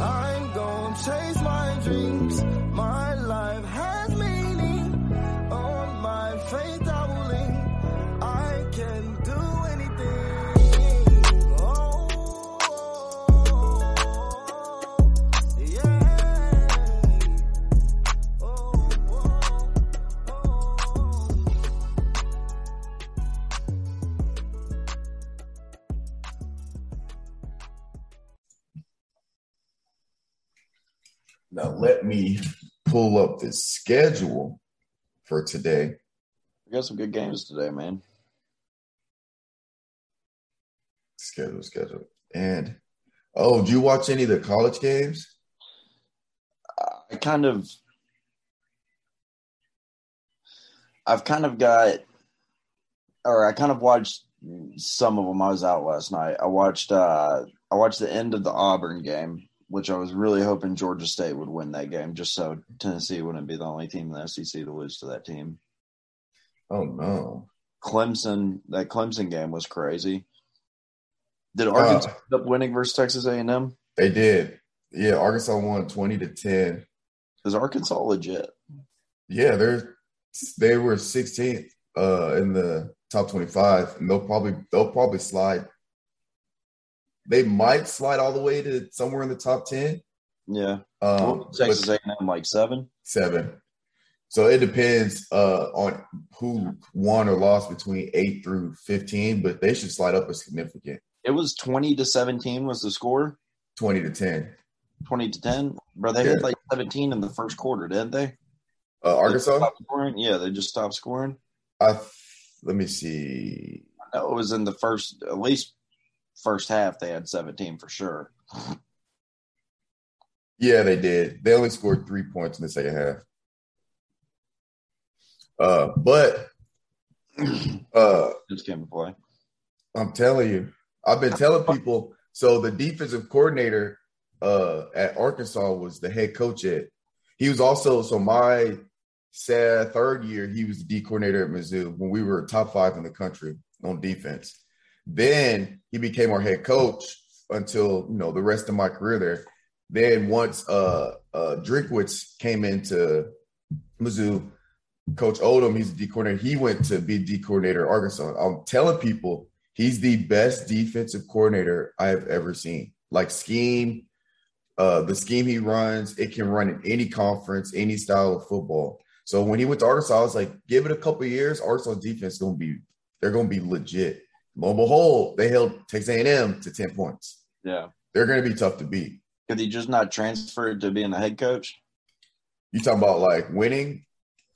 I'm gonna chase my dreams. My life has meaning. On my faith I will lean. I can do anything. Now, let me pull up the schedule for today. We got some good games today, man. Schedule. And, oh, do you watch any of the college games? I kind of watched some of them. I was out last night. I watched the end of the Auburn game, which I was really hoping Georgia State would win that game just so Tennessee wouldn't be the only team in the SEC to lose to that team. Oh, no. That Clemson game was crazy. Did Arkansas end up winning versus Texas A&M? They did. Yeah, Arkansas won 20-10. Is Arkansas legit? Yeah, they were 16th in the top 25, and they'll probably slide. They might slide all the way to somewhere in the top 10. Yeah. Texas A&M, like 7? 7. So it depends on who won or lost between 8 through 15, but they should slide up a significant. It was 20-17 was the score? 20-10. 20-10? Bro, they had like 17 in the first quarter, didn't they? Arkansas? Yeah, they just stopped scoring. Let me see. I know it was in the first – at least – first half, they had 17 for sure. Yeah, they did. They only scored 3 points in the second half. But just came to play. I'm telling you, I've been telling people. So the defensive coordinator at Arkansas was the head coach at. He was also my third year. He was the D coordinator at Mizzou when we were top 5 in the country on defense. Then he became our head coach until, the rest of my career there. Then once Drinkwitz came into Mizzou, Coach Odom, he's the D coordinator. He went to be D coordinator at Arkansas. I'm telling people he's the best defensive coordinator I have ever seen. Like scheme, the scheme he runs, it can run in any conference, any style of football. So when he went to Arkansas, I was like, give it a couple of years, Arkansas defense they're going to be legit. Lo and behold, they held Texas A&M to 10 points. Yeah. They're going to be tough to beat. Could he just not transfer to being the head coach? You talking about, like, winning?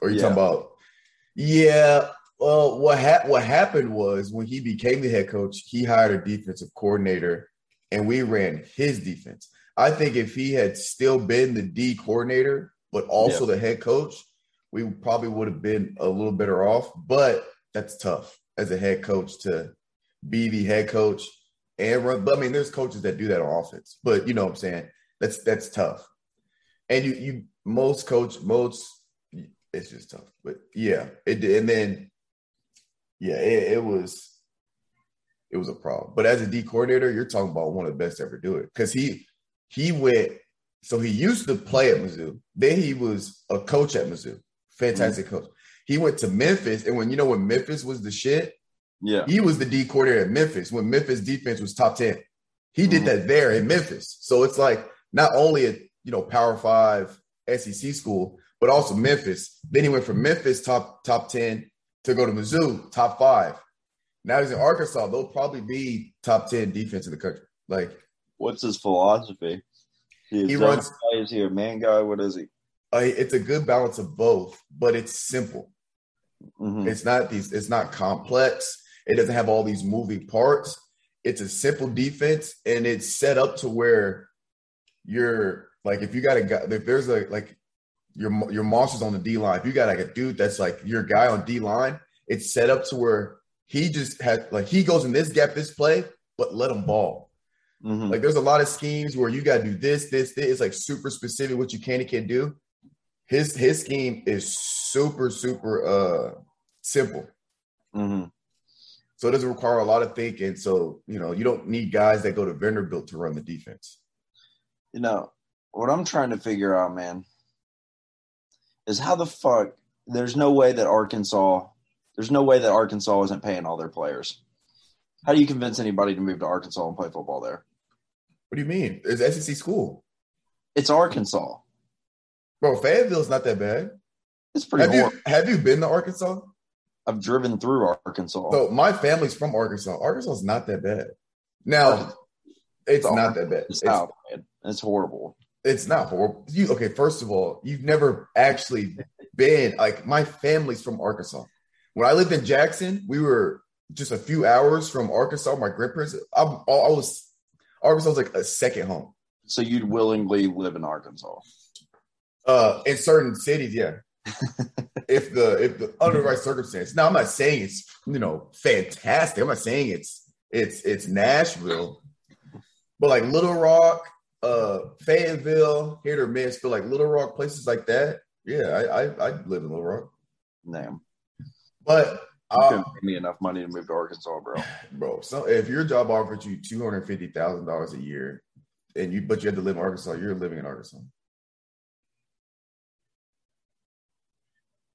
Or you talking about – yeah. Well, what happened was when he became the head coach, he hired a defensive coordinator, and we ran his defense. I think if he had still been the D coordinator but also the head coach, we probably would have been a little better off. But that's tough as a head coach to – be the head coach and run. But I mean, there's coaches that do that on offense, but you know what I'm saying? That's tough. And it's just tough, but yeah, it did. And then, yeah, it was a problem, but as a D coordinator, you're talking about one of the best to ever do it. Cause he went, so he used to play at Mizzou. Then he was a coach at Mizzou. Fantastic coach. He went to Memphis. And when Memphis was the shit, yeah, he was the D coordinator at Memphis when Memphis defense was top 10. He did that there in Memphis. So it's like not only a Power 5 SEC school, but also Memphis. Then he went from Memphis top 10 to go to Mizzou top 5. Now he's in Arkansas. They'll probably be top 10 defense in the country. Like, what's his philosophy? Is he a man guy? What is he? It's a good balance of both, but it's simple. Mm-hmm. It's not complex. It doesn't have all these moving parts. It's a simple defense, and it's set up to where you're like, if you got a guy, if there's a like your monsters on the D line, if you got like a dude that's like your guy on D line, it's set up to where he just has like he goes in this gap, this play, but let him ball. Mm-hmm. Like there's a lot of schemes where you got to do this. It's like super specific what you can and can't do. His scheme is super super simple. Mm-hmm. So it doesn't require a lot of thinking. So, you don't need guys that go to Vanderbilt to run the defense. You know, what I'm trying to figure out, man, is how the fuck there's no way that Arkansas isn't paying all their players. How do you convince anybody to move to Arkansas and play football there? What do you mean? It's an SEC school. It's Arkansas. Bro, Fayetteville's not that bad. It's pretty horrible. Have you been to Arkansas? I've driven through Arkansas. So my family's from Arkansas. Arkansas's not that bad. Now, it's not that bad. It's horrible. It's not horrible. Okay, first of all, you've never actually been – like, my family's from Arkansas. When I lived in Jackson, we were just a few hours from Arkansas. My grandparents – Arkansas was like a second home. So you'd willingly live in Arkansas? In certain cities, yeah. if the under the right circumstance. Now, I'm not saying it's, you know, fantastic. I'm not saying it's Nashville. But like Little Rock, Fayetteville, hit or miss, but like Little Rock, places like that. Yeah, I live in Little Rock. Damn. But you couldn't pay me enough money to move to Arkansas, bro. Bro, so if your job offered you $250,000 a year and you had to live in Arkansas, you're living in Arkansas.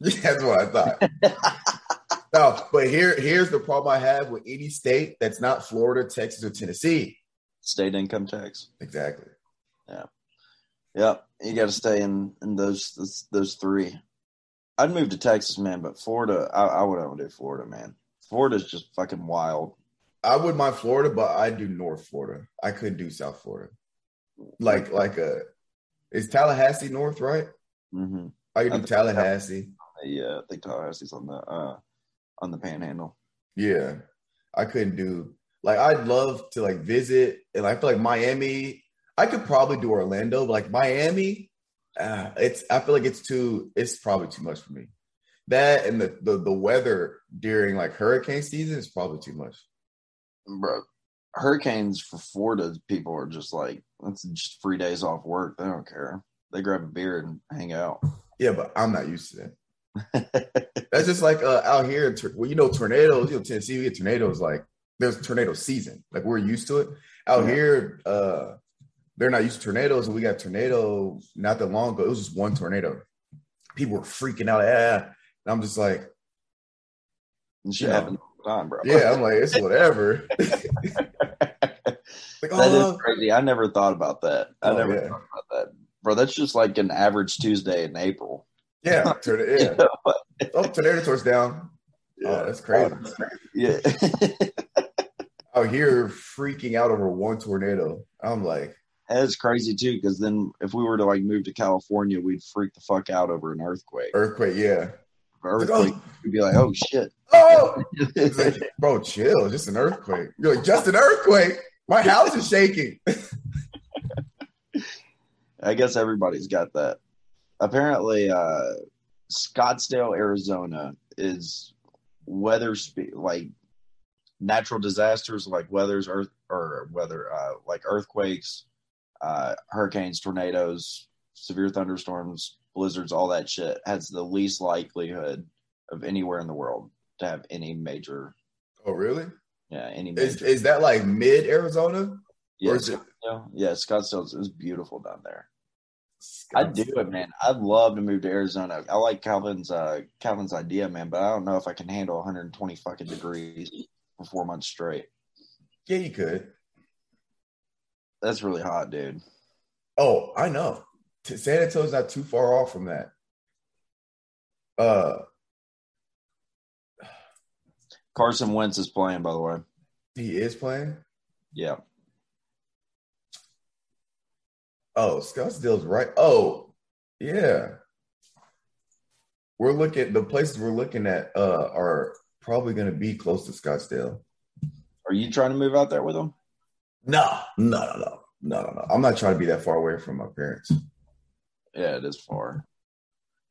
That's what I thought. No, but here's the problem I have with any state that's not Florida, Texas, or Tennessee. State income tax. Exactly. Yeah. Yep. You got to stay in those three. I'd move to Texas, man, but Florida, I wouldn't do Florida, man. Florida's just fucking wild. I wouldn't mind Florida, but I'd do North Florida. I couldn't do South Florida. Is Tallahassee North, right? Mm-hmm. I could do Tallahassee. Yeah, I think Tallahassee's on the Panhandle. Yeah, I couldn't do I'd love to visit, and I feel like Miami. I could probably do Orlando, but Miami, it's probably too much for me. That and the weather during hurricane season is probably too much, bro. Hurricanes for Florida people are just that's just 3 days off work. They don't care. They grab a beer and hang out. Yeah, but I'm not used to that. That's just out here. Tornadoes. Tennessee, we get tornadoes. There's tornado season. We're used to it. Out here, they're not used to tornadoes, and we got tornado not that long ago. It was just one tornado. People were freaking out. And I'm just like, shit happens all the time, bro. Yeah, I'm like, it's whatever. That is crazy. I never thought about that. I never thought about that, bro. That's just an average Tuesday in April. Yeah, turn it. Yeah. Oh, tornado torch down. Yeah, oh, that's crazy. Oh, that's crazy. Yeah. Out here freaking out over one tornado. I'm like, that's crazy too. Because then, if we were to move to California, we'd freak the fuck out over an earthquake. Yeah. Earthquake. We'd be like, oh shit. Oh, it's bro, chill. Just an earthquake. You're like, just an earthquake. My house is shaking. I guess everybody's got that. Apparently, Scottsdale, Arizona is natural disasters earthquakes, hurricanes, tornadoes, severe thunderstorms, blizzards, all that shit has the least likelihood of anywhere in the world to have any major. Oh, really? Yeah. Any major. Is that mid Arizona? Yeah. Scottsdale is beautiful down there. I'd do it, man. I'd love to move to Arizona. I like Calvin's idea, man, but I don't know if I can handle 120 fucking degrees for 4 months straight. Yeah, you could. That's really hot, dude. Oh, I know. San Antonio's not too far off from that. Carson Wentz is playing, by the way. He is playing? Yeah. Oh, Scottsdale's right. Oh, yeah. The places we're looking at are probably going to be close to Scottsdale. Are you trying to move out there with them? No. I'm not trying to be that far away from my parents. Yeah, it is far.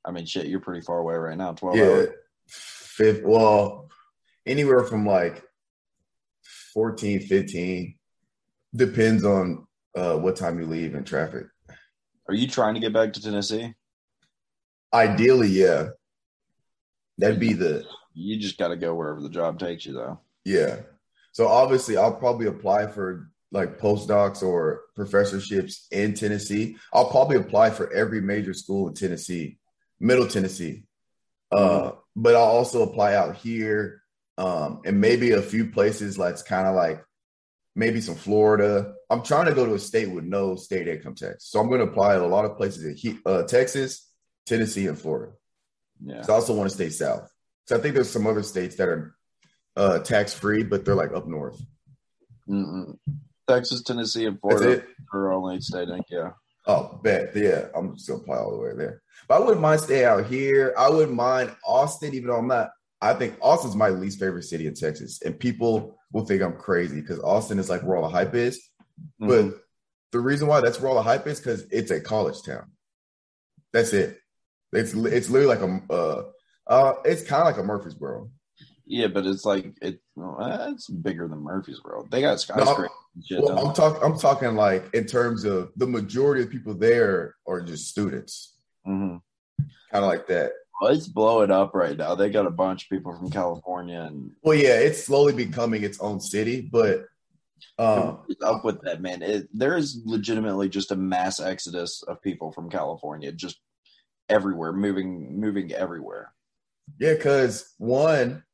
I mean, shit, you're pretty far away right now, 12 hours. Anywhere from 14, 15. Depends on what time you leave in traffic. Are you trying to get back to Tennessee? Ideally, yeah. That'd be you just got to go wherever the job takes you, though. Yeah. So, obviously, I'll probably apply for like postdocs or professorships in Tennessee, I'll probably apply for every major school in Tennessee, Middle Tennessee. But I'll also apply out here and maybe a few places like kind of like maybe some Florida. I'm trying to go to a state with no state income tax. So I'm going to apply to a lot of places in Texas, Tennessee, and Florida. Yeah. So I also want to stay south. So I think there's some other states that are tax-free, but they're like up north. Mm-mm. Texas, Tennessee, and Florida are only state, yeah. Oh, bet. Yeah, I'm just going to apply all the way there. But I wouldn't mind staying out here. I wouldn't mind Austin, even though I'm not. I think Austin's my least favorite city in Texas. And people will think I'm crazy because Austin is like where all the hype is. Mm-hmm. But the reason why that's where all the hype is because it's a college town. That's it. It's literally like a it's kind of like a Murfreesboro. Yeah, but it's like it's bigger than Murfreesboro. They got skyscrapers. I'm talking like in terms of the majority of people there are just students. Mm-hmm. Kind of like that. Well, it's blowing up right now. They got a bunch of people from California and. Well, yeah, it's slowly becoming its own city, but. Up with that, man. There is legitimately just a mass exodus of people from California, just everywhere, moving everywhere. Yeah, because one,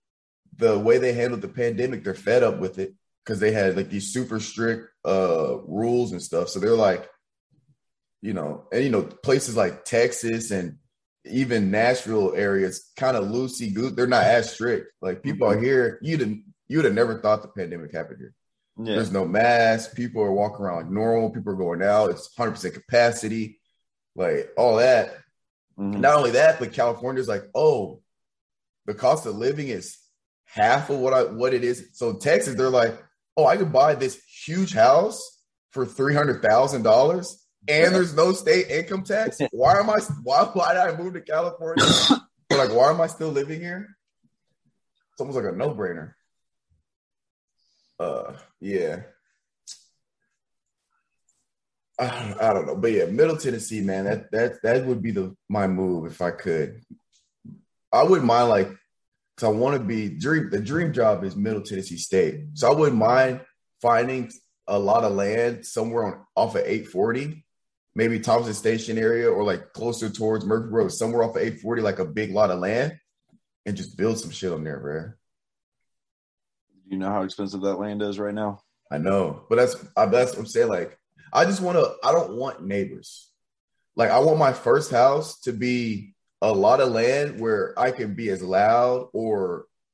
the way they handled the pandemic, they're fed up with it because they had like these super strict rules and stuff. So they're like, places like Texas and even Nashville areas kind of loosey-goosey. They're not as strict. Like people are here. You'd have never thought the pandemic happened here. Yeah. There's no mask. People are walking around like normal. People are going out. It's 100% capacity, like all that. Mm-hmm. Not only that, but California's like, oh, the cost of living is half of what it is. So Texas, they're like, oh, I could buy this huge house for $300,000, and there's no state income tax. Why did I move to California? Like, why am I still living here? It's almost like a no-brainer. Yeah. I don't know, but yeah, Middle Tennessee, man, that would be my move if I could. I wouldn't mind because I want to be the dream job is Middle Tennessee State, so I wouldn't mind finding a lot of land somewhere off of 840, maybe Thompson Station area or like closer towards Murfreesboro, somewhere off of 840, like a big lot of land, and just build some shit on there, bro. You know how expensive that land is right now. I know, but that's what I'm saying, like. I don't want neighbors. Like, I want my first house to be a lot of land where I can be as loud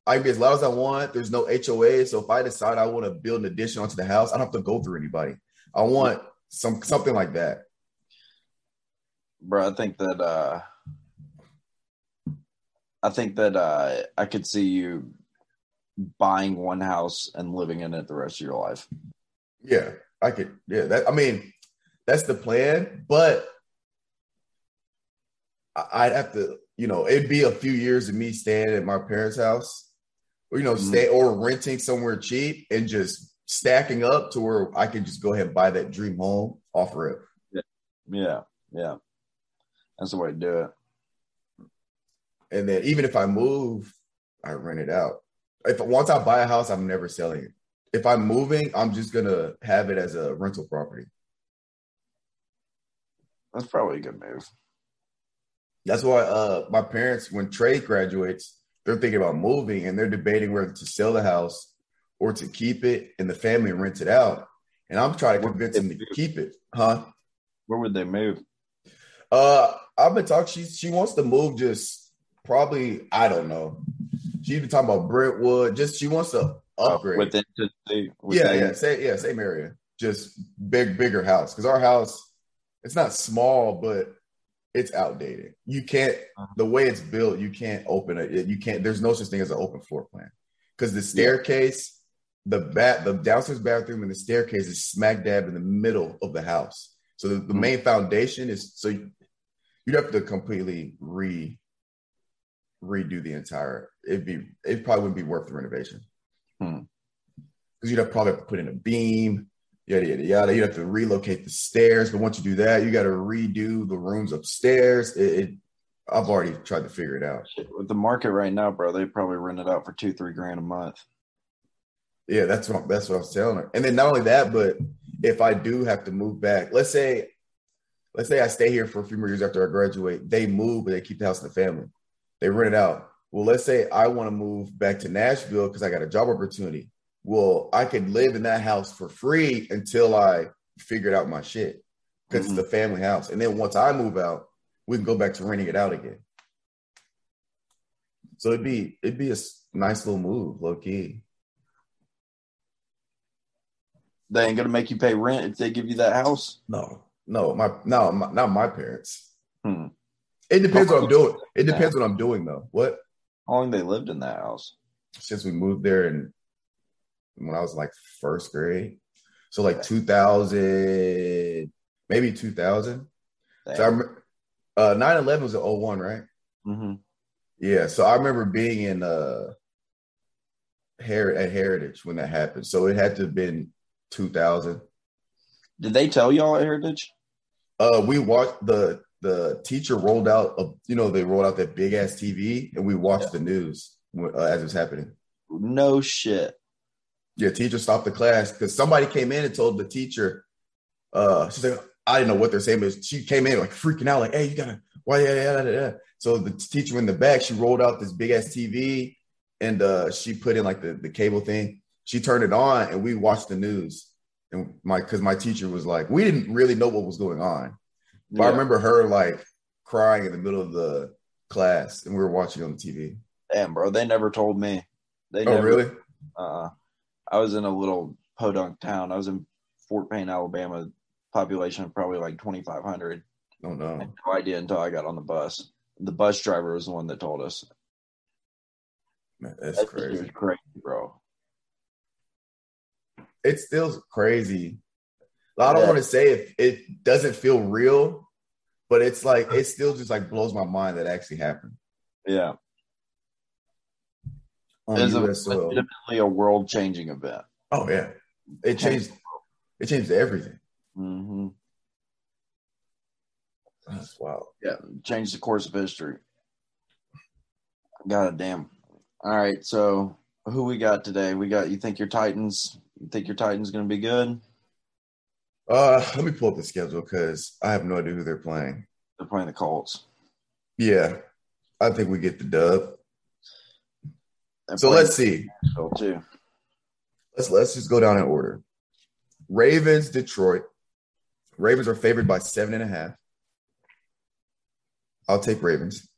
as I want. There's no HOA. So if I decide I want to build an addition onto the house, I don't have to go through anybody. I want something like that. Bro, I think that I could see you buying one house and living in it the rest of your life. Yeah. That's the plan, but I'd have to, it'd be a few years of me staying at my parents' house, or renting somewhere cheap and just stacking up to where I can just go ahead and buy that dream home, offer it. Yeah. That's the way to do it. And then even if I move, I rent it out. Once I buy a house, I'm never selling it. If I'm moving, I'm just going to have it as a rental property. That's probably a good move. That's why my parents, when Trey graduates, they're thinking about moving, and they're debating whether to sell the house or to keep it and the family rent it out. And I'm trying to convince them to keep it. Huh? Where would they move? I've been talking. She wants to move just probably, I don't know. She's been talking about Brentwood. Just she wants to upgrade within Tennessee. Same area, just bigger house. Because our house, it's not small, but it's outdated. You can't the way it's built. You can't open it. You can't. There's no such thing as an open floor plan because the staircase, the downstairs bathroom, and the staircase is smack dab in the middle of the house. So the main foundation is so you'd have to completely redo the entire. It probably wouldn't be worth the renovation. Because you'd have probably put in a beam, yada, yada, yada. You'd have to relocate the stairs. But once you do that, you got to redo the rooms upstairs. I've already tried to figure it out. With the market right now, bro, they probably rent it out for $2,000-$3,000 a month. Yeah, that's what I was telling her. And then not only that, but if I do have to move back, let's say I stay here for a few more years after I graduate, they move, but they keep the house in the family. They rent it out. Well, let's say I want to move back to Nashville because I got a job opportunity. Well, I could live in that house for free until I figured out my shit because it's a family house. And then once I move out, we can go back to renting it out again. So it'd be a nice little move, low key. They ain't gonna make you pay rent if they give you that house? No, not my parents. It depends what I'm doing. It depends what I'm doing, though. What? How long they lived in that house? Since we moved there, and when I was like first grade, so like 2000, maybe 2000. Damn. So 9/11 was in 01, right? Mm-hmm. Yeah. So I remember being in at Heritage when that happened. So it had to have been 2000. Did they tell y'all at Heritage? We watched the teacher rolled out they rolled out that big ass TV, and we watched the news as it was happening. No shit. Yeah, teacher stopped the class because somebody came in and told the teacher. She's like, I didn't know what they're saying, but she came in like freaking out, like, "Hey, you gotta why?" Yeah. So the teacher in the back, she rolled out this big ass TV, and she put in like the cable thing. She turned it on, and we watched the news. And because my teacher was like, we didn't really know what was going on. But I remember her like crying in the middle of the class, and we were watching on the TV. Damn, bro, they never told me. Really? I was in a little podunk town. I was in Fort Payne, Alabama. Population of probably like 2,500. Oh no! I had no idea until I got on the bus. The bus driver was the one that told us. Man, that's crazy, bro. It's still crazy. I don't want to say if it doesn't feel real, but it's like it still just like blows my mind that it actually happened. Yeah. It's legitimately a world-changing event. Oh yeah, it changed everything. Mm-hmm. That's wild. Yeah, changed the course of history. God damn. All right, so who we got today? You think your Titans? You think your Titans going to be good? Let me pull up the schedule because I have no idea who they're playing. They're playing the Colts. Yeah, I think we get the dub. So let's see. Too. Let's just go down in order. Ravens, Detroit. Ravens are favored by 7.5. I'll take Ravens.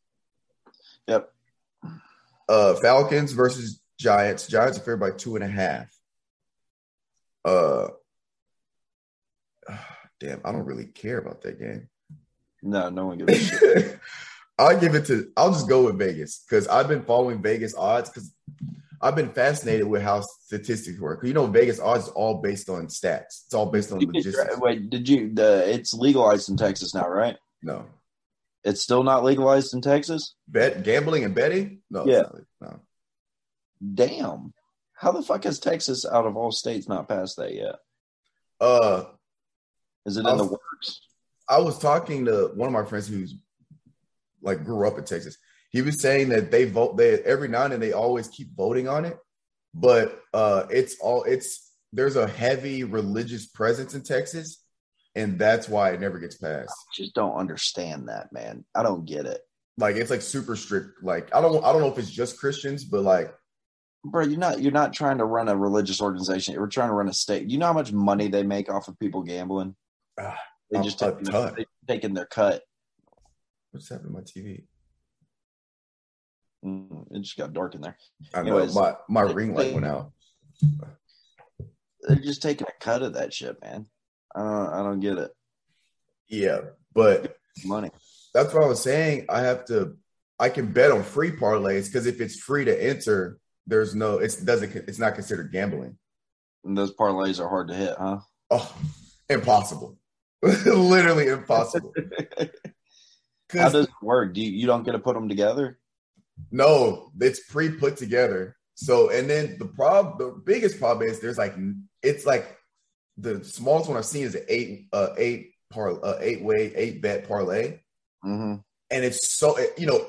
Yep. Falcons versus Giants. Giants are favored by 2.5. Damn, I don't really care about that game. No one gives a shit. I'll just go with Vegas because I've been following Vegas odds because I've been fascinated with how statistics work. You know, Vegas odds is all based on stats. It's all based on logistics. Wait, it's legalized in Texas now, right? No. It's still not legalized in Texas? Gambling and betting? No. Yeah. No. Damn. How the fuck has Texas, out of all states, not passed that yet? Is it in the works? I was talking to one of my friends who's like grew up in Texas. He was saying that they every now and then they always keep voting on it, but there's a heavy religious presence in Texas, and that's why it never gets passed. I just don't understand that, man. I don't get it. Like it's like super strict. Like I don't know if it's just Christians, but like, bro, you're not trying to run a religious organization. You're trying to run a state. You know how much money they make off of people gambling? They just taking their cut. What's happening to my TV? It just got dark in there. I know. Anyways, my ring light went out. They're just taking a cut of that shit, man. I don't get it. Yeah, but money. That's what I was saying. I can bet on free parlays because if it's free to enter, it's not considered gambling. And those parlays are hard to hit, huh? Oh, impossible. Literally impossible. How does it work? You don't get to put them together? No, it's pre-put together. So, and then the biggest problem is it's like the smallest one I've seen is an eight bet parlay. Mm-hmm. And it's so,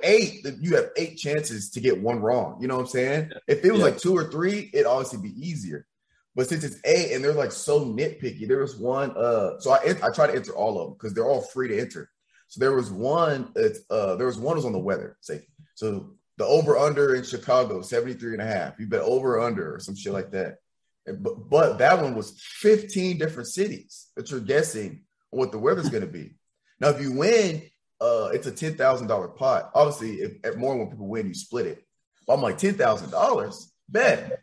eight, you have eight chances to get one wrong. You know what I'm saying? If it was like two or three, it'd obviously be easier. But since it's A and they're like so nitpicky, there was one. So I try to enter all of them because they're all free to enter. So there was one. There was one was on the weather. So the over under in Chicago 73.5. You bet over or under or some shit like that. But that one was 15 different cities that you're guessing what the weather's going to be. Now, if you win, it's a $10,000 pot. Obviously, if more when people win, you split it. But I'm like, $10,000 bet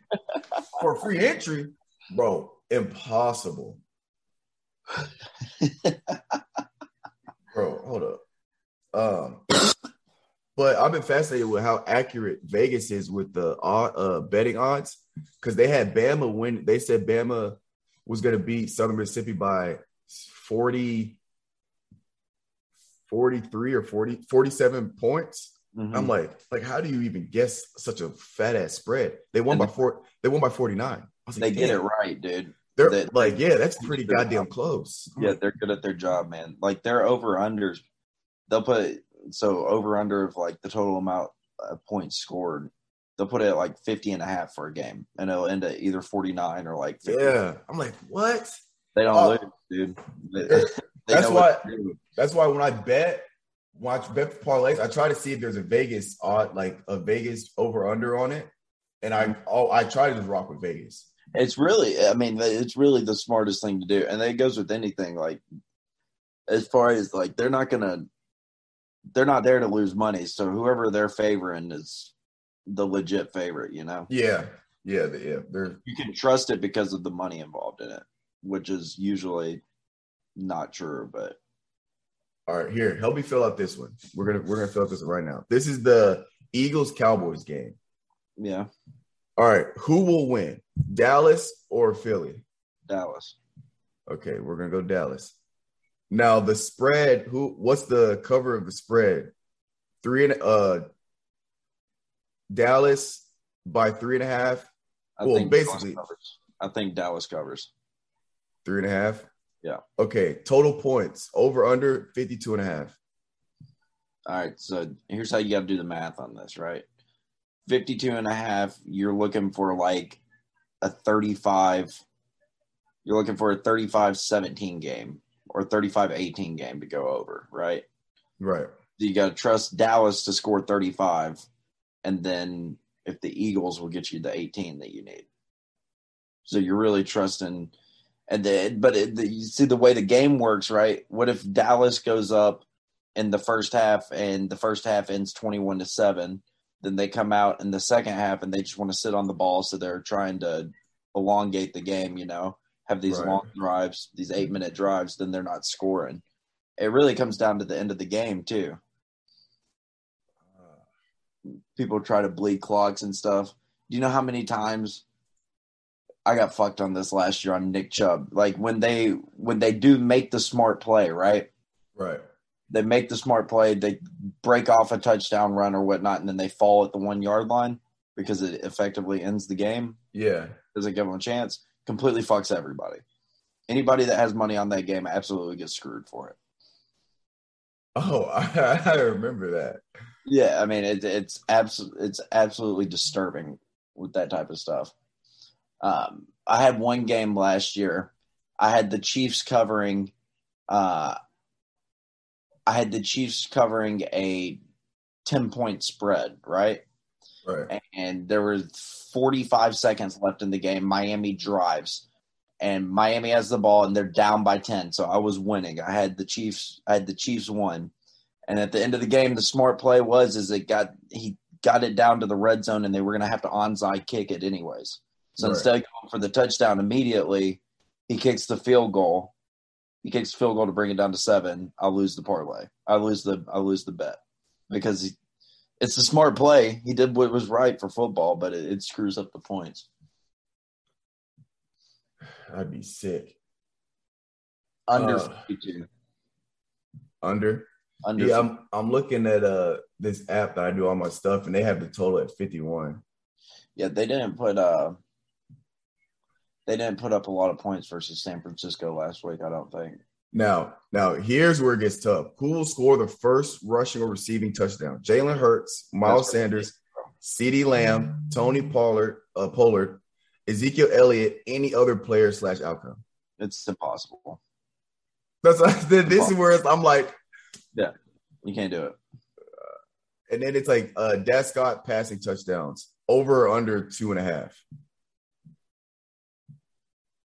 for free entry, bro. Impossible, bro. Hold up. But I've been fascinated with how accurate Vegas is with the betting odds, because they had Bama win. They said Bama was going to beat Southern Mississippi by 40, 43 or 40, 47 points. Mm-hmm. I'm like, how do you even guess such a fat ass spread? They won by 49. I was like, they get it right, dude. That's pretty goddamn close. Yeah, they're good at their job, man. Like their over unders, they'll put over under of like the total amount of points scored. They'll put it at like 50.5 for a game, and it'll end at either 49 or like 50. Yeah, I'm like, what? They don't lose, dude. That's why when I bet. Watch bet for parlays. I try to see if there's a Vegas odd, like a Vegas over under on it, and I try to just rock with Vegas. It's really the smartest thing to do, and it goes with anything. Like as far as like they're not there to lose money, so whoever they're favoring is the legit favorite, you know? Yeah. You can trust it because of the money involved in it, which is usually not true, but. All right, here, help me fill out this one. We're gonna fill out this one right now. This is the Eagles-Cowboys game. Yeah. All right, who will win, Dallas or Philly? Dallas. Okay, we're gonna go Dallas. Now the spread. What's the cover of the spread? 3 and Dallas by 3.5. I think Dallas covers. 3.5. Yeah. Okay. Total points over under 52.5. All right. So here's how you got to do the math on this, right? 52.5. You're looking for like a 35. You're looking for a 35-17 game or 35-18 game to go over, right? Right. So you got to trust Dallas to score 35, and then if the Eagles will get you the 18 that you need. So you're really trusting. And then, you see the way the game works, right? What if Dallas goes up in the first half and the first half ends 21-7? Then they come out in the second half and they just want to sit on the ball, so they're trying to elongate the game, you know, have these long drives, these 8-minute drives, then they're not scoring. It really comes down to the end of the game, too. People try to bleed clocks and stuff. Do you know how many times – I got fucked on this last year on Nick Chubb. Like when they do make the smart play, right? Right. They make the smart play. They break off a touchdown run or whatnot, and then they fall at the 1-yard line because it effectively ends the game. Yeah. Doesn't give them a chance. Completely fucks everybody. Anybody that has money on that game absolutely gets screwed for it. Oh, I remember that. Yeah, I mean, it's absolutely disturbing with that type of stuff. I had one game last year. I had the Chiefs covering. I had the Chiefs covering a 10-point spread, right? Right. And there were 45 seconds left in the game. Miami drives, and Miami has the ball, and they're down by 10. So I was winning. I had the Chiefs won. And at the end of the game, the smart play he got it down to the red zone, and they were going to have to onside kick it anyways. So instead of going for the touchdown immediately, he kicks the field goal. He kicks the field goal to bring it down to 7. I lose the parlay. I lose the bet because it's a smart play. He did what was right for football, but it screws up the points. I'd be sick. Under 52. Under. Yeah, I'm looking at this app that I do all my stuff, and they have the total at 51. Yeah, they didn't put up a lot of points versus San Francisco last week, I don't think. Now, here's where it gets tough. Who will score the first rushing or receiving touchdown? Jalen Hurts, Miles Sanders, CeeDee Lamb, Tony Pollard, Ezekiel Elliott, any other player / outcome. It's impossible. This is where I'm like, yeah, you can't do it. And then it's like Dak Scott passing touchdowns, over or under 2.5.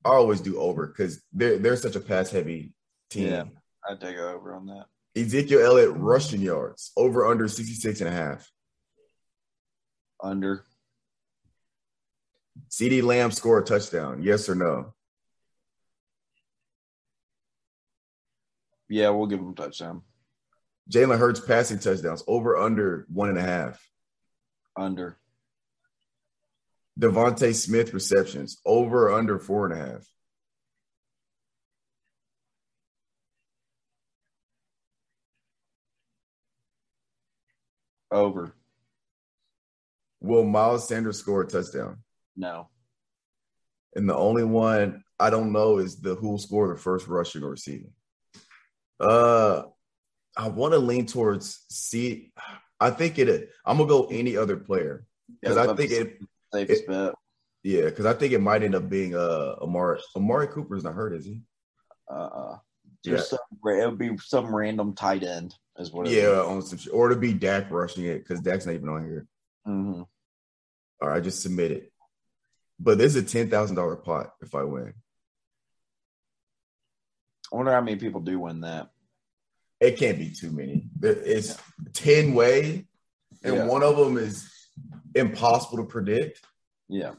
I always do over because they're such a pass-heavy team. Yeah, I'd take over on that. Ezekiel Elliott rushing yards, over under 66.5. Under. CeeDee Lamb score a touchdown, yes or no? Yeah, we'll give him a touchdown. Jalen Hurts passing touchdowns, over under 1.5. Under. Devontae Smith receptions, over or under 4.5. Over. Will Miles Sanders score a touchdown? No. And the only one I don't know is who will score the first rushing or receiving. I want to lean towards C. I think it. I'm gonna go any other player because I think it. Safest bet. Yeah, because I think it might end up being Amari. Amari Cooper's not hurt, is he? It would be some random tight end, is what. Or to be Dak rushing it because Dak's not even on here. Mm-hmm. All right, just submit it. But there's a $10,000 pot if I win. I wonder how many people do win that. It can't be too many. It's 10 way, and one of them is impossible to predict. Yeah.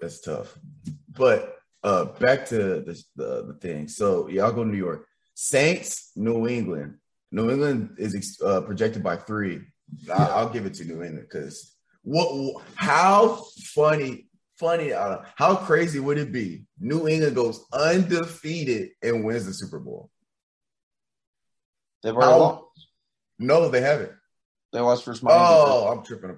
That's tough. But back to the thing. So, y'all go to New York. Saints, New England. New England is projected by 3. I'll give it to New England because how crazy would it be? New England goes undefeated and wins the Super Bowl. They've already lost. No, they haven't. They lost first. I'm tripping.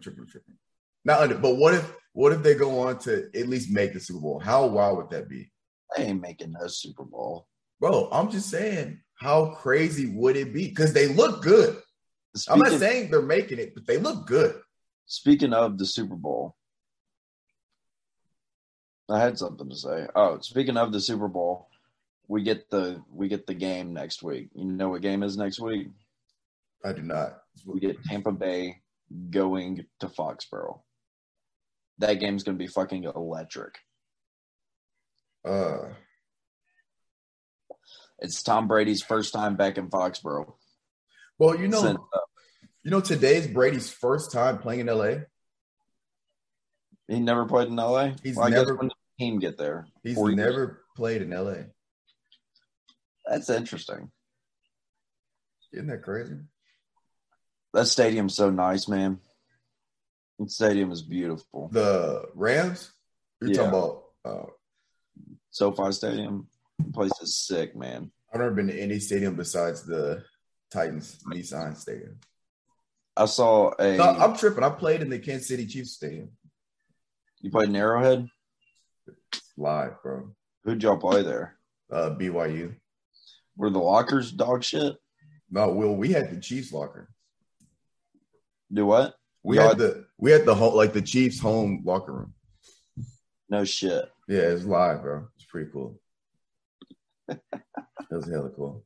Not under. But what if they go on to at least make the Super Bowl? How wild would that be? They ain't making no Super Bowl, bro. I'm just saying, how crazy would it be? Because they look good. I'm not saying they're making it, but they look good. Speaking of the Super Bowl, I had something to say. Oh, speaking of the Super Bowl. We get the game next week. You know what game is next week? I do not. We get Tampa Bay going to Foxborough. That game's going to be fucking electric. It's Tom Brady's first time back in Foxborough. Well, you know today's Brady's first time playing in LA. He never played in LA? I guess when the team get there. He's never played in LA. That's interesting. Isn't that crazy? That stadium's so nice, man. That stadium is beautiful. The Rams? You're talking about SoFi Stadium? The place is sick, man. I've never been to any stadium besides the Titans Nissan Stadium. I'm tripping. I played in the Kansas City Chiefs Stadium. You played in Arrowhead? Live, bro. Who'd y'all play there? BYU. Were the lockers dog shit? No, Will. We had the Chiefs locker. Do what? We had the whole, like, the Chiefs home locker room. No shit. Yeah, it's live, bro. It's pretty cool. That was hella cool.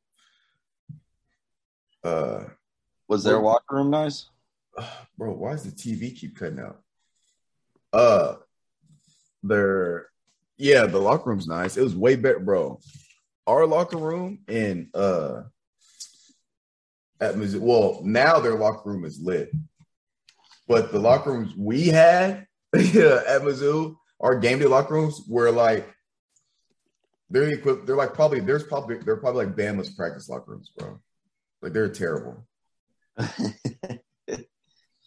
Was their locker room nice? Bro, why does the TV keep cutting out? The locker room's nice. It was way better, bro. Our locker room and at Mizzou, well, now their locker room is lit, but the locker rooms we had at Mizzou, our game day locker rooms were like they're equipped. They're like they're probably like Bama's practice locker rooms, bro. Like they're terrible.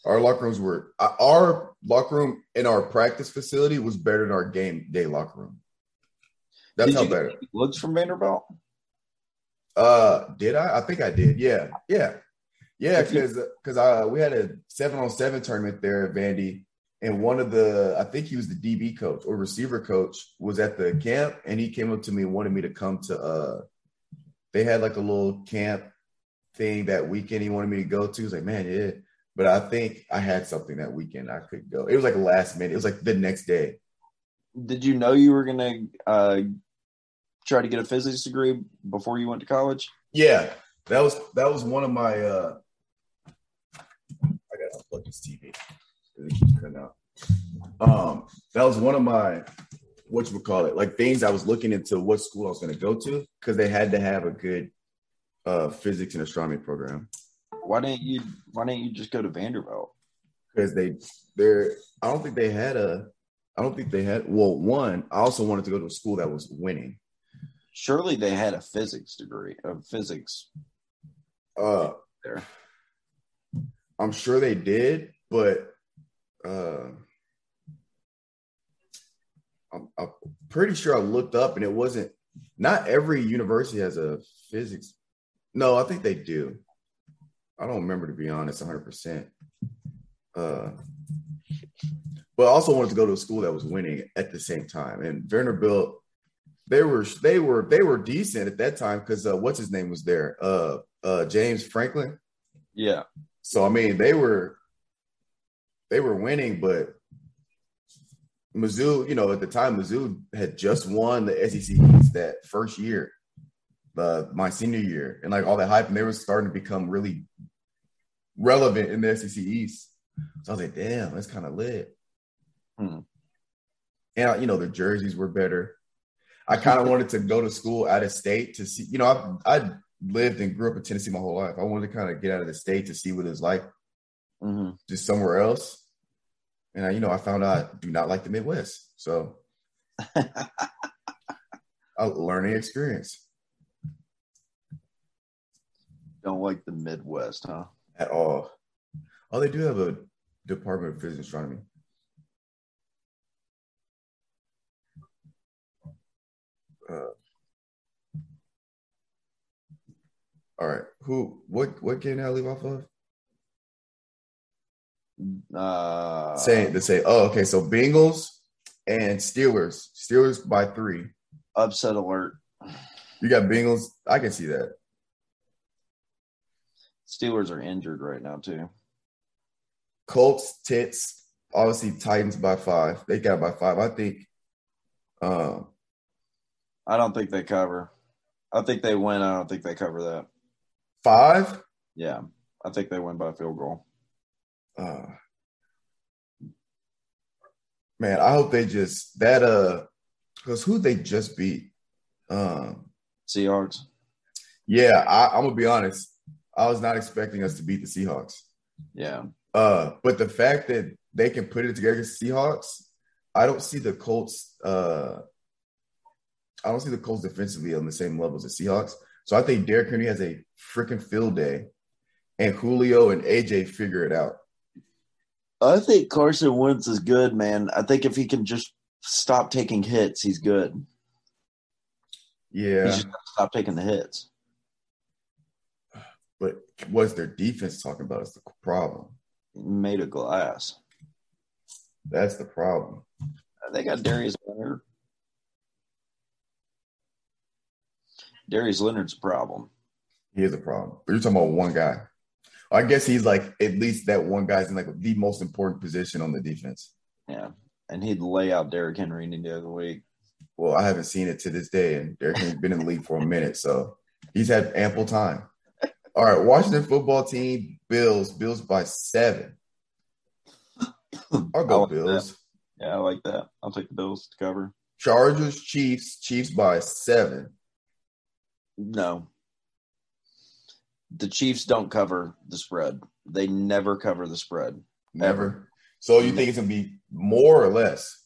Our locker rooms were our locker room in our practice facility was better than our game day locker room. That's how better. Looks from Vanderbilt? Did I? I think I did. Yeah. Because we had a 7-on-7 tournament there at Vandy, and one of the I think he was the DB coach or receiver coach was at the camp, and he came up to me and wanted me to come to. They had like a little camp thing that weekend. He wanted me to go to. He was like, man, yeah, but I think I had something that weekend I could go. It was like last minute. It was like the next day. Did you know you were going to try to get a physics degree before you went to college? Yeah, that was one of my I gotta unplug this TV. It keeps cutting out. That was one of my things I was looking into, what school I was going to go to, because they had to have a good physics and astronomy program. Why didn't you just go to Vanderbilt? Because I also wanted to go to a school that was winning. Surely they had a physics degree of physics. There. I'm sure they did, but I'm pretty sure I looked up and it wasn't. Not every university has a physics. No, I think they do. I don't remember, to be honest, 100%. But I also wanted to go to a school that was winning at the same time. And Vanderbilt, they were decent at that time because what's his name was there, James Franklin. Yeah. So I mean, they were winning, but Mizzou, you know, at the time, Mizzou had just won the SEC East that first year, my senior year, and like all that hype, and they were starting to become really relevant in the SEC East. So I was like, damn, that's kind of lit. Hmm. And, you know, their jerseys were better. I kind of wanted to go to school out of state to see, you know, I lived and grew up in Tennessee my whole life. I wanted to kind of get out of the state to see what it's like just somewhere else. And, I found out I do not like the Midwest. So a learning experience. Don't like the Midwest, huh? At all. Oh, they do have a Department of Physics and Astronomy. All right. What game did I leave off of? Oh, okay. So Bengals and Steelers. Steelers by 3. Upset alert. You got Bengals. I can see that. Steelers are injured right now, too. Colts, Tits, obviously Titans by 5. They got by 5. I think I don't think they cover. I think they win. I don't think they cover that. 5? Yeah. I think they win by field goal. Man, I hope they just – that because who they just beat? Seahawks. Yeah, I'm going to be honest. I was not expecting us to beat the Seahawks. Yeah. But the fact that they can put it together against Seahawks, I don't see the Colts. I don't see the Colts defensively on the same level as the Seahawks. So I think Derrick Henry has a freaking field day, and Julio and AJ figure it out. I think Carson Wentz is good, man. I think if he can just stop taking hits, he's good. Yeah, he's just got to stop taking the hits. But what's their defense talking about is the problem. Made of glass. That's the problem. They got Darius Leonard. Darius Leonard's a problem. He is a problem. But you're talking about one guy. I guess he's like at least that one guy's in like the most important position on the defense. Yeah. And he'd lay out Derrick Henry in the other week. Well, I haven't seen it to this day, and Derrick Henry's been in the league for a minute, so he's had ample time. All right, Washington football team, Bills. Bills by 7. I'll go like Bills. That. Yeah, I like that. I'll take the Bills to cover. Chargers, Chiefs. Chiefs by 7. No. The Chiefs don't cover the spread. They never cover the spread. Never. So you think it's going to be more or less?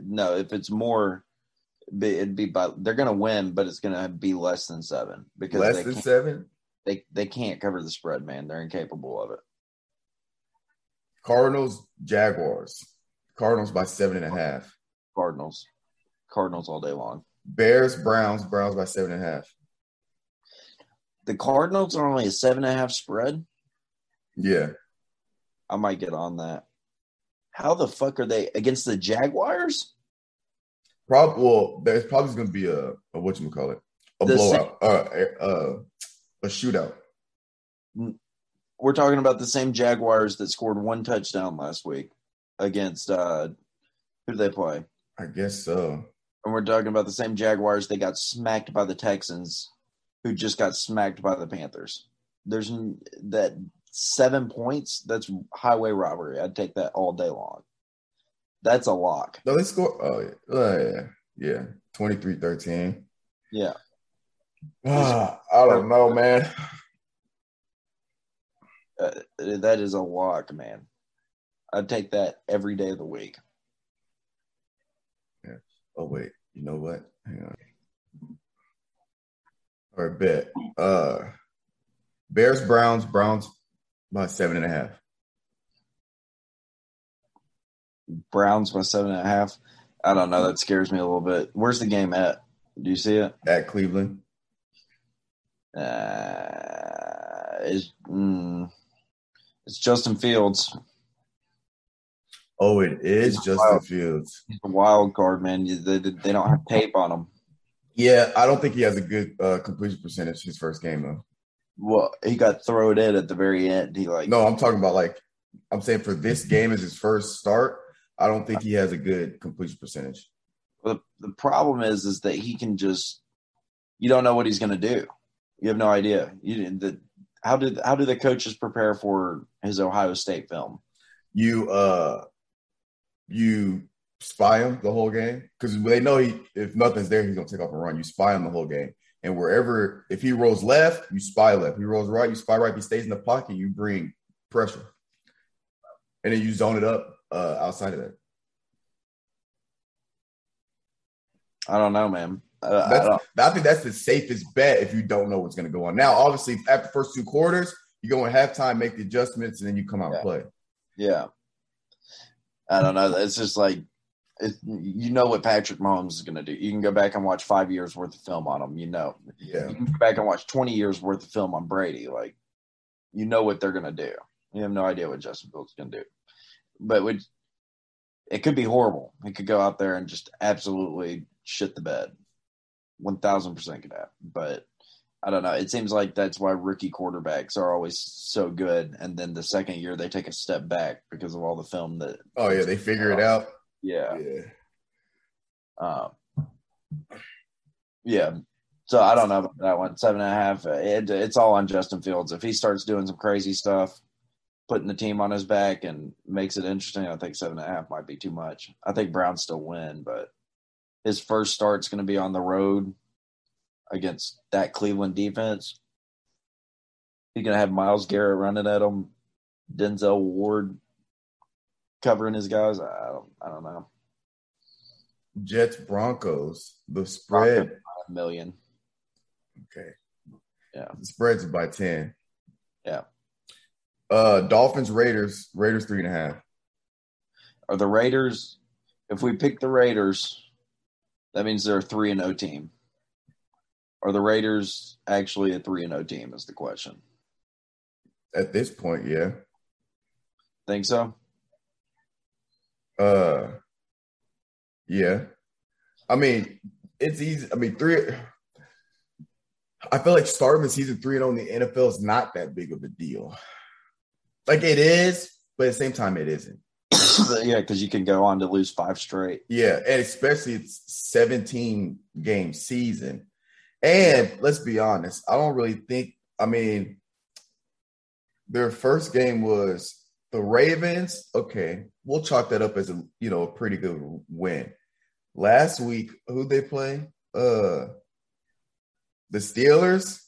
No, if it's more – it'd be by they're gonna win, but it's gonna be less than 7 because less than 7. They can't cover the spread, man. They're incapable of it. Cardinals, Jaguars. Cardinals by 7.5. Cardinals. Cardinals all day long. Bears, Browns. Browns by 7.5. The Cardinals are only a 7.5 spread. Yeah. I might get on that. How the fuck are they against the Jaguars? There's probably going to be a whatchamacallit, a blowout, a shootout. We're talking about the same Jaguars that scored 1 touchdown last week against who did they play? I guess so. And we're talking about the same Jaguars. They got smacked by the Texans, who just got smacked by the Panthers. There's that 7 points. That's highway robbery. I'd take that all day long. That's a lock. No, they scored. Oh, yeah. Yeah. 23-13. Yeah. I don't know, man. That is a lock, man. I'd take that every day of the week. Yeah. Oh, wait. You know what? Hang on. All right, bet. Bears, Browns by 7.5. Browns by 7.5. I don't know. That scares me a little bit. Where's the game at? Do you see it? At Cleveland. It's Justin Fields. Oh, it is Justin Fields. He's a wild card, man. They don't have tape on him. Yeah, I don't think he has a good completion percentage his first game, though. Well, he got thrown in at the very end. No, I'm talking about I'm saying for this game as his first start, I don't think he has a good completion percentage. The problem is that he can you don't know what he's going to do. You have no idea. How do the coaches prepare for his Ohio State film? You spy him the whole game because they know if nothing's there, he's going to take off and run. You spy him the whole game. And wherever – if he rolls left, you spy left. If he rolls right, you spy right. If he stays in the pocket, you bring pressure. And then you zone it up outside of that. I don't know, man. I think that's the safest bet if you don't know what's going to go on. Now, obviously, after the first two quarters, you go in halftime, make the adjustments, and then you come out and play. Yeah. I don't know. It's just you know what Patrick Mahomes is going to do. You can go back and watch 5 years worth of film on him. You know. Yeah. You can go back and watch 20 years worth of film on Brady. You know what they're going to do. You have no idea what Justin Fields is going to do. But it could be horrible. He could go out there and just absolutely shit the bed. 1,000% could happen. But I don't know. It seems like that's why rookie quarterbacks are always so good. And then the second year they take a step back because of all the film that. Oh, yeah. They figure it out. Yeah. Yeah. So I don't know about that one. 7.5. It's all on Justin Fields. If he starts doing some crazy stuff, putting the team on his back and makes it interesting, I think 7.5 might be too much. I think Browns still win, but his first start's going to be on the road against that Cleveland defense. He's going to have Myles Garrett running at him, Denzel Ward covering his guys. I don't know. Jets, Broncos, the spread. $5 million. Okay. Yeah. The spread's by 10. Yeah. Dolphins, Raiders 3.5. Are the Raiders – if we pick the Raiders, that means they're a 3-0 team. Are the Raiders actually a 3-0 team is the question. At this point, yeah. Think so? Yeah. I mean, it's easy. I mean, I feel like starting season 3-0 in the NFL is not that big of a deal. It is, but at the same time, it isn't. Yeah, because you can go on to lose 5 straight. Yeah, and especially it's 17-game season. And let's be honest, I don't really think – I mean, their first game was the Ravens. Okay, we'll chalk that up as a pretty good win. Last week, who'd they play? The Steelers.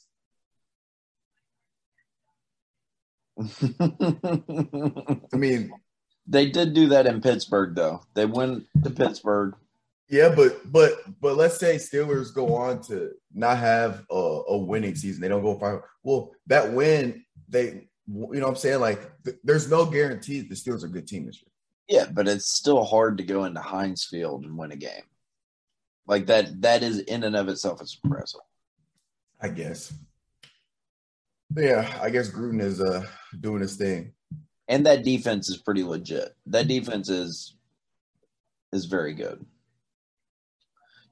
I mean, they did do that in Pittsburgh, though. They went to Pittsburgh. Yeah, but let's say Steelers go on to not have a winning season. They don't go 5. Well, that win, you know what I'm saying? There's no guarantee that the Steelers are a good team this year. Yeah, but it's still hard to go into Heinz Field and win a game. That is in and of itself is impressive. I guess. Yeah, I guess Gruden is doing his thing. And that defense is pretty legit. That defense is very good.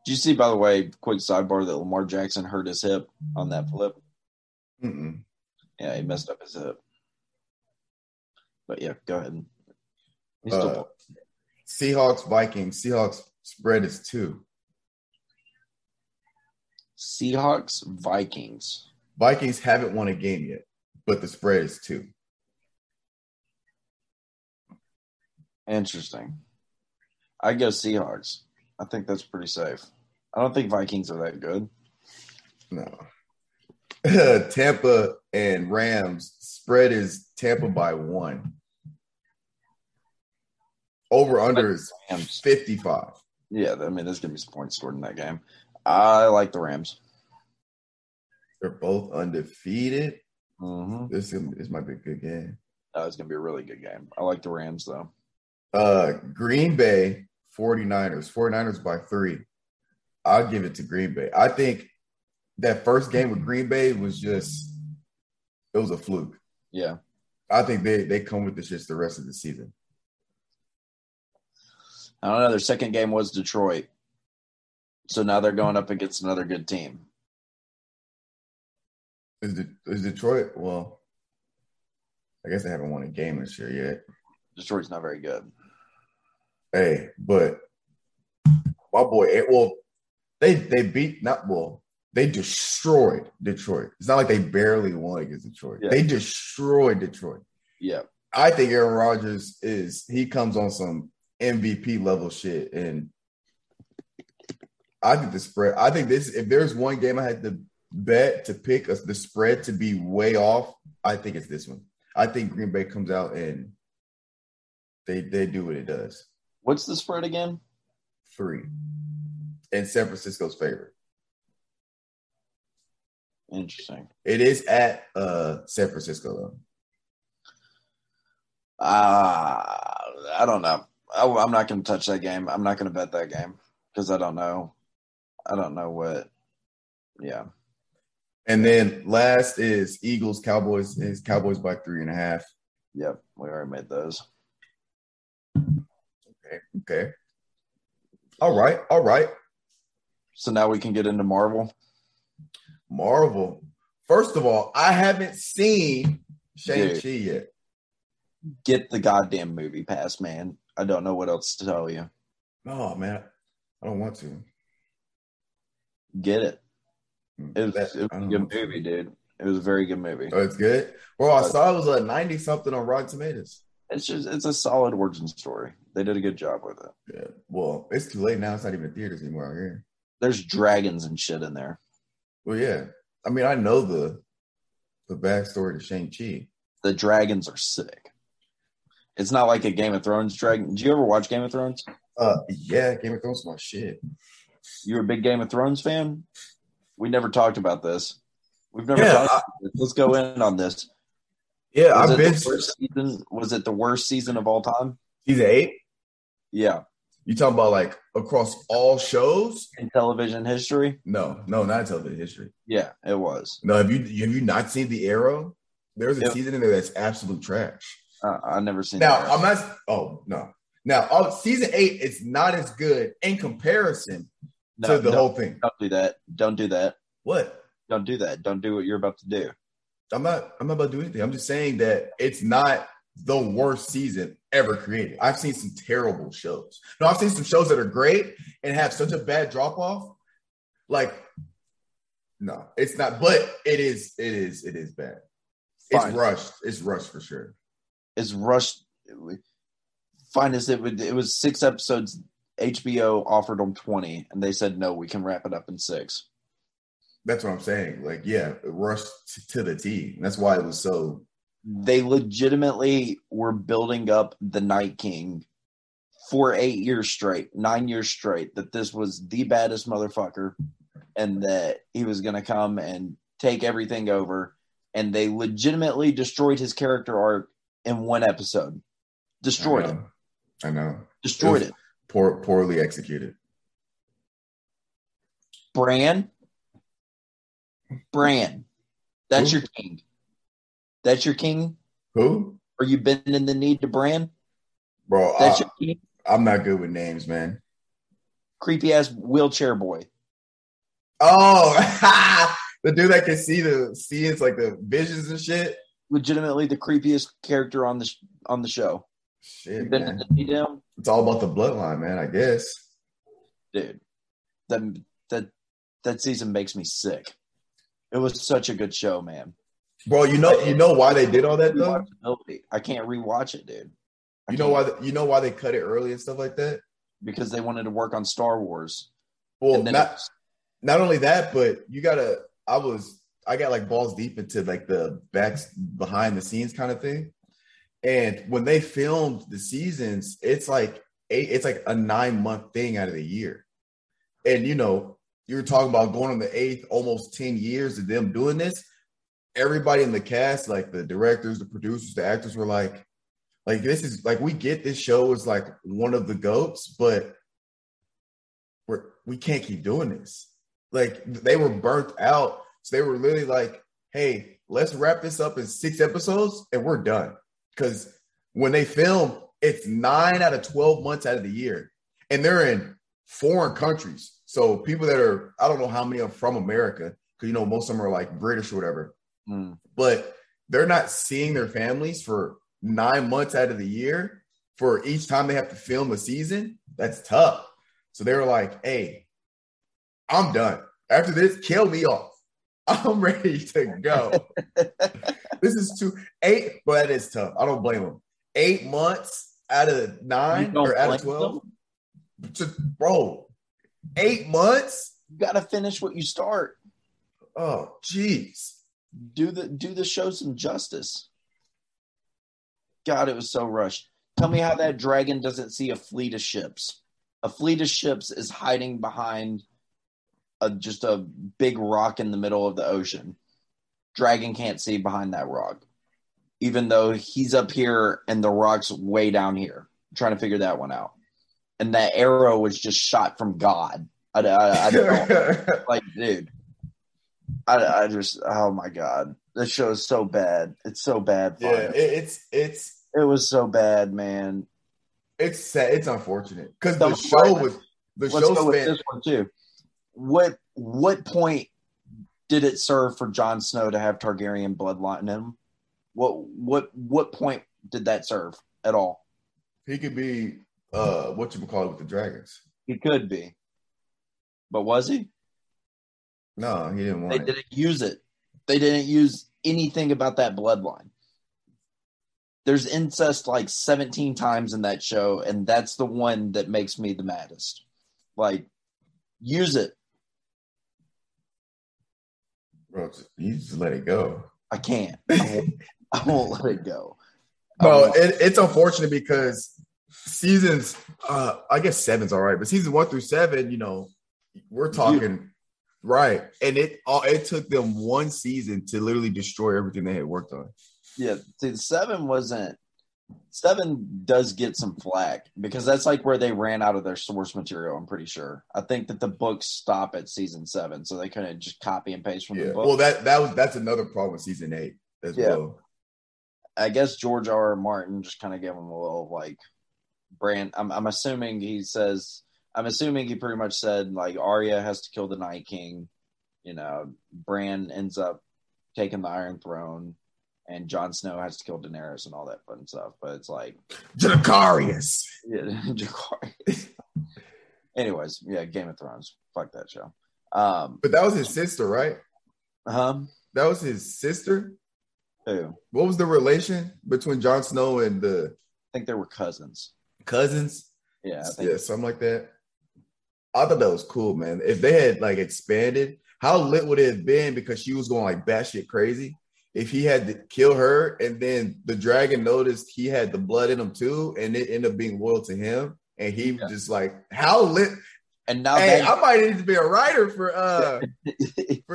Did you see, by the way, quick sidebar, that Lamar Jackson hurt his hip on that flip? Mm-mm. Yeah, he messed up his hip. But, yeah, go ahead. He's still Seahawks, Vikings. Seahawks Spread is 2. Seahawks, Vikings. Vikings haven't won a game yet, but the spread is 2. Interesting. I go Seahawks. I think that's pretty safe. I don't think Vikings are that good. No. Tampa and Rams. Spread is Tampa by 1. Over-under is 55. Yeah, I mean, there's going to be some points scored in that game. I like the Rams. They're both undefeated. Mm-hmm. This might be a good game. It's going to be a really good game. I like the Rams, though. Green Bay, 49ers. 49ers by 3. I'll give it to Green Bay. I think that first game with Green Bay was just – it was a fluke. Yeah. I think they come with this just the rest of the season. I don't know. Their second game was Detroit. So now they're going up against another good team. Is Detroit – well, I guess they haven't won a game this year yet. Detroit's not very good. Hey, but my boy – well, they beat – not well, they destroyed Detroit. It's not like they barely won against Detroit. Yeah. They destroyed Detroit. Yeah. I think Aaron Rodgers is – he comes on some MVP level shit, and I think the spread – I think this – if there's one game I had to bet to pick the spread to be way off, I think it's this one. I think Green Bay comes out and they do what it does. What's the spread again? 3. And San Francisco's favorite. Interesting. It is at San Francisco, though. I don't know. I'm not going to touch that game. I'm not going to bet that game because I don't know. I don't know what. Yeah. And then last is Eagles, Cowboys. Is Cowboys by 3.5. Yep. We already made those. Okay. All right. So now we can get into Marvel. First of all, I haven't seen Shang-Chi yet. Get the goddamn movie pass, man. I don't know what else to tell you. Oh, man. I don't want to. Get it. It was a good movie, dude. It was a very good movie. Oh, it's good? Bro, I saw it was a 90-something on Rotten Tomatoes. It's a solid origin story. They did a good job with it. Yeah. Well, it's too late now. It's not even theaters anymore out here. There's dragons and shit in there. Well, yeah. I mean, I know the backstory to Shang-Chi. The dragons are sick. It's not like a Game of Thrones dragon. Did you ever watch Game of Thrones? Yeah, Game of Thrones is my shit. You were a big Game of Thrones fan? We never talked about this. We've never talked about this. Let's go in on this. Yeah, I've been. Was it the worst season of all time? Season 8? Yeah. You talking about like across all shows in television history? No, not television history. Yeah, it was. No, have you not seen The Arrow? There's a season in there that's absolute trash. I've never seen. Now I'm not. Oh no. Now season 8 is not as good in comparison to the whole thing. Don't do that. Don't do that. What? Don't do that. Don't do what you're about to do. I'm not about to do anything. I'm just saying that it's not the worst season ever created. I've seen some terrible shows. No, I've seen some shows that are great and have such a bad drop off. Like, no, it's not. But it is bad. Fine. It's rushed. It's rushed for sure. Is rushed. Fine as it was 6 episodes. HBO offered them 20, and they said no. We can wrap it up in 6. That's what I'm saying. Like, yeah, rushed to the T. That's why it was so. They legitimately were building up the Night King for 9 years straight. That this was the baddest motherfucker, and that he was going to come and take everything over. And they legitimately destroyed his character arc. In one episode. Destroyed it. I know. Destroyed it. Poorly executed. Bran. That's Who? Your king. That's your king? Who? Are you bending the knee to Bran? Bro, that's your king? I'm not good with names, man. Creepy ass wheelchair boy. Oh! The dude that can see it's like the visions and shit. Legitimately the creepiest character on the show. Shit, man. It's all about the bloodline, man, I guess. dude, that season makes me sick. It was such a good show, man. Bro, you know why they did all that though? I can't rewatch it, dude. You know why they cut it early and stuff like that? Because they wanted to work on Star Wars. Well, not only that, but I got like balls deep into like the behind the scenes kind of thing. And when they filmed the seasons, it's like a 9-month thing out of the year. And you know, you were talking about going on the 8th, almost 10 years of them doing this. Everybody in the cast, like the directors, the producers, the actors were like, this is like, we get this show is like one of the GOATs, but we can't keep doing this. Like they were burnt out. So they were literally like, hey, let's wrap this up in 6 episodes and we're done. Because when they film, it's 9 out of 12 months out of the year. And they're in foreign countries. So people that are, I don't know how many are from America, because, you know, most of them are like British or whatever. Mm. But they're not seeing their families for 9 months out of the year. For each time they have to film a season, that's tough. So they were like, hey, I'm done. After this, kill me off. I'm ready to go. This is 8, but that is tough. I don't blame them. 8 months out of 9 or out of 12? Bro, 8 months? You got to finish what you start. Oh, jeez. Do the show some justice. God, it was so rushed. Tell me how that dragon doesn't see a fleet of ships. A fleet of ships is hiding behind just a big rock in the middle of the ocean. Dragon can't see behind that rock, even though he's up here and the rock's way down here. I'm trying to figure that one out. And that arrow was just shot from God. I don't know. Like, dude, I just, oh my God, this show is so bad. It's so bad. Yeah, it was so bad, man. It's sad. It's unfortunate because the show was the show. Let's go with this one too. What point did it serve for Jon Snow to have Targaryen bloodline in him? What point did that serve at all? He could be whatchamacallit with the dragons. He could be. But was he? No, he didn't want it. They didn't use it. They didn't use anything about that bloodline. There's incest like 17 times in that show, and that's the one that makes me the maddest. Like, use it. Bro, you just let it go. I can't. I won't let it go. Bro, it's unfortunate because seasons, I guess 7's all right, but season 1 through 7, you know, we're talking, dude. Right. And it took them one season to literally destroy everything they had worked on. Yeah, see, 7 does get some flack because that's like where they ran out of their source material, I'm pretty sure. I think that the books stop at season 7, so they couldn't just copy and paste from the book. Well, that's another problem with season 8 as well. I guess George R. R. Martin just kind of gave him a little like brand. I'm assuming he pretty much said like Arya has to kill the Night King, you know, Bran ends up taking the Iron Throne. And Jon Snow has to kill Daenerys and all that fun stuff. But it's like... Dracarys! Yeah, Dracarys. Anyways, yeah, Game of Thrones. Fuck that show. But that was his sister, right? Uh-huh. That was his sister? Who? What was the relation between Jon Snow and the... I think they were cousins. Cousins? Yeah. Yeah, something like that. I thought that was cool, man. If they had, like, expanded, how lit would it have been? Because she was going, like, batshit crazy. If he had to kill her and then the dragon noticed he had the blood in him too, and it ended up being loyal to him, and he was just like, how lit. And now I might need to be a writer for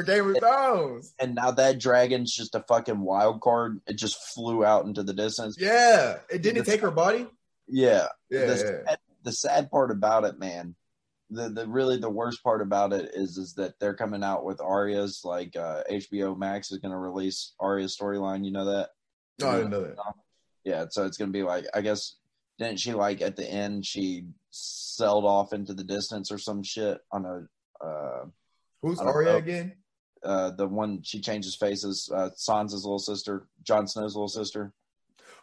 Game of Thrones. And now that dragon's just a fucking wild card. It just flew out into the distance. Yeah. It didn't take her body. Yeah. The sad part about it, man. The really the worst part about it is that they're coming out with Arya's, like HBO Max is going to release Arya's storyline. You know that? No, I didn't know that. Yeah, so it's going to be like, I guess, didn't she like at the end she sailed off into the distance or some shit on a... Who's Arya again? The one she changes faces, Sansa's little sister, Jon Snow's little sister.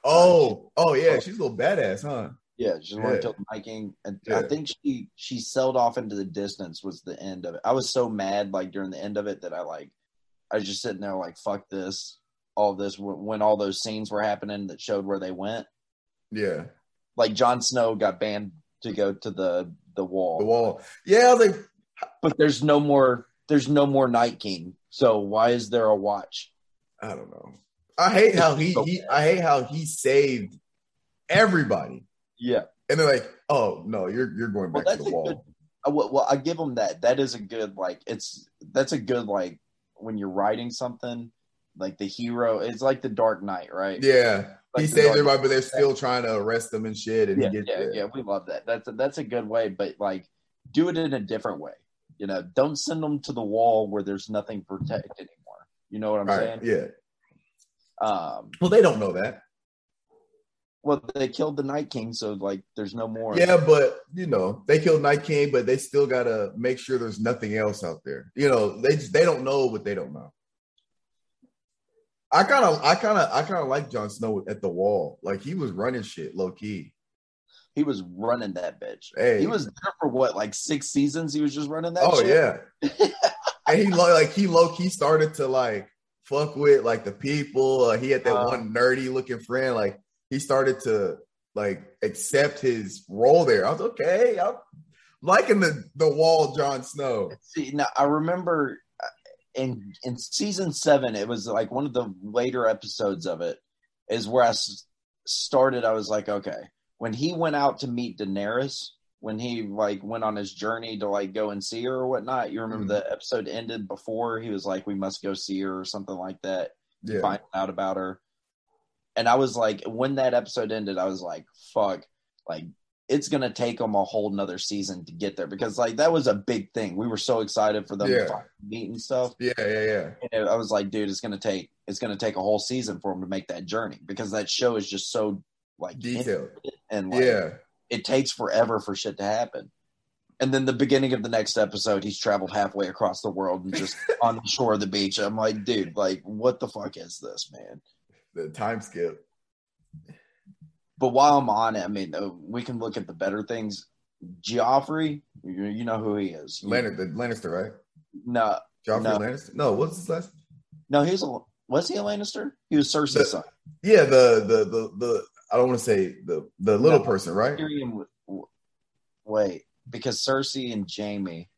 Oh, yeah, she's a little badass, huh? Yeah, she was yeah. hiking. And yeah. I think she sailed off into the distance was the end of it. I was so mad, like, during the end of it that I was just sitting there like, fuck this, all this, when all those scenes were happening that showed where they went. Yeah. Like, Jon Snow got banned to go to the wall. The wall. Yeah, but there's no more Night King, so why is there a watch? I don't know. I hate how he saved everybody. Yeah. And they're like, oh, no, you're going back to the wall. Well, I give them that. That is a good, like, that's a good, when you're writing something, like the hero, it's like the Dark Knight, right? Yeah. Like he saved everybody, but they're still trying to arrest them and shit. And we love that. That's a good way, but, like, do it in a different way. You know, don't send them to the wall where there's nothing protected anymore. You know what I'm saying? Yeah. Well, they don't know that. Well, they killed the Night King, so, like, there's no more. Yeah, but, you know, they killed Night King, but they still got to make sure there's nothing else out there. You know, they don't know what they don't know. I kind of like Jon Snow at the wall. Like, he was running shit low key. He was running that bitch. Hey. He was there for what, like 6 seasons? He was just running that shit? Oh, yeah. And he low-key started to, like, fuck with, like, the people. He had that one nerdy-looking friend. Like, he started to, like, accept his role there. I was okay. I'm liking the wall, Jon Snow. See, now, I remember in season 7, it was, like, one of the later episodes of it is where I started. I was like, okay. When he went out to meet Daenerys, when he, like, went on his journey to, like, go and see her or whatnot, you remember the episode ended before he was like, we must go see her or something like that, find out about her. And I was like, when that episode ended, I was like, fuck, like, it's going to take them a whole nother season to get there because, like, that was a big thing. We were so excited for them to meet and stuff. Yeah. And I was like, dude, it's going to take a whole season for them to make that journey because that show is just so, like, detailed and, like, it takes forever for shit to happen. And then the beginning of the next episode, he's traveled halfway across the world and just on the shore of the beach. I'm like, dude, like, what the fuck is this, man? The time skip. But while I'm on it, I mean, we can look at the better things. Joffrey, you know who he is. Lannister, right? No. Joffrey Lannister? No, what's his last? No, was he a Lannister? He was Cersei's son. Yeah, the I don't want to say the little person, right? Wait, because Cersei and Jaime.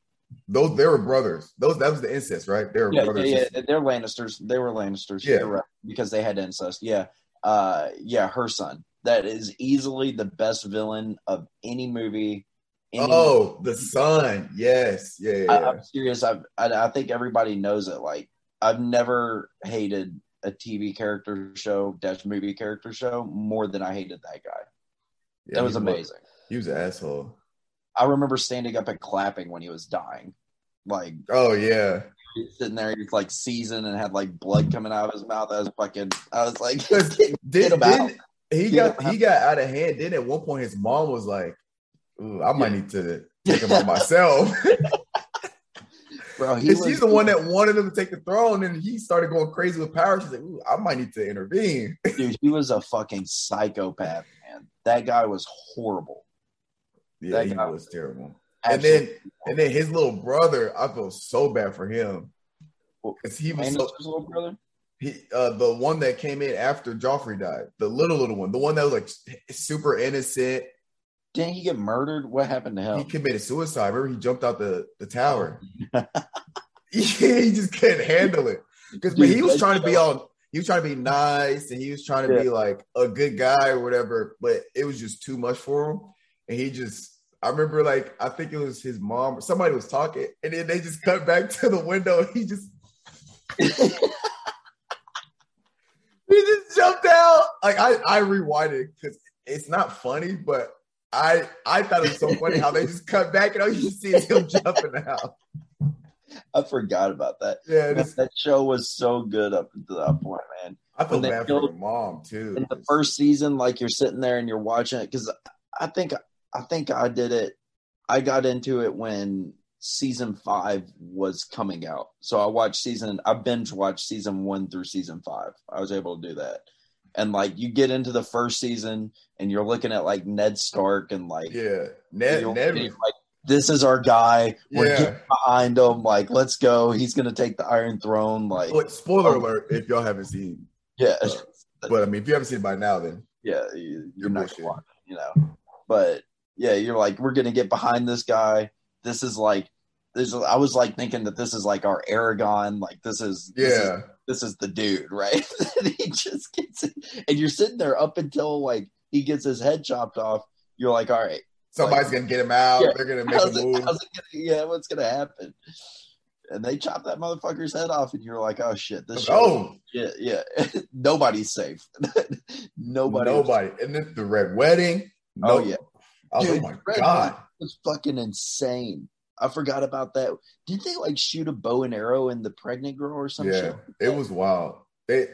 Those, they were brothers. That was the incest, right? They were brothers. Yeah, they're Lannisters. They were Lannisters. Yeah. Right, because they had incest. Yeah. Her son. That is easily the best villain of any movie. The son. Yes. Yeah. I'm serious. I think everybody knows it. Like, I've never hated a TV character show / movie character show more than I hated that guy. Yeah, that was amazing. He was an asshole. I remember standing up and clapping when he was dying. Like, oh yeah, he was sitting there, he was like seasoned and had like blood coming out of his mouth. I was like, get him out. He got out of hand. Then at one point, his mom was like, "Ooh, I might need to take him on myself." Bro, she's the one that wanted him to take the throne, and he started going crazy with power. She's like, "Ooh, I might need to intervene." Dude, he was a fucking psychopath, man. That guy was horrible. Yeah, that guy was terrible. And then his little brother, I feel so bad for him because he was his little brother. The one that came in after Joffrey died, the little one, the one that was like super innocent. Didn't he get murdered? What happened to him? He committed suicide. Remember, he jumped out the tower. He just couldn't handle it because he was trying to be all. He was trying to be nice and he was trying to be like a good guy or whatever. But it was just too much for him, and he just. I remember, like, I think it was his mom or somebody was talking, and then they just cut back to the window. And he just. He just jumped out. Like I rewinded because it's not funny, but. I thought it was so funny how they just cut back and all you see is him jumping out. I forgot about that. Yeah, man, that show was so good up to that point, man. I feel bad for your mom too. In the first season, like you're sitting there and you're watching it because I think I did it. I got into it when season 5 was coming out, so I binge watched season 1 through season 5. I was able to do that. And, like, you get into the first season and you're looking at, like, Ned Stark and, like, yeah, Ned like, this is our guy. We're getting behind him. Like, let's go. He's going to take the Iron Throne. Like, but spoiler alert if y'all haven't seen. Yeah. But, I mean, if you haven't seen it by now, then. Yeah, you're not going to watch it, you know. But, yeah, you're like, we're going to get behind this guy. This is, like, I was, like, thinking that this is, like, our Aragon. Like, this is – this is the dude, right? He just gets it. And you're sitting there up until, like, he gets his head chopped off. You're like, all right. Somebody's going to get him out. Yeah, they're going to make a move. What's going to happen? And they chop that motherfucker's head off, and you're like, oh, shit. Yeah. Nobody's safe. Nobody. And then the Red Wedding. No. Oh, yeah. Dude, my God. It was fucking insane. I forgot about that. Did they like shoot a bow and arrow in the pregnant girl or some shit? Yeah, it was wild. It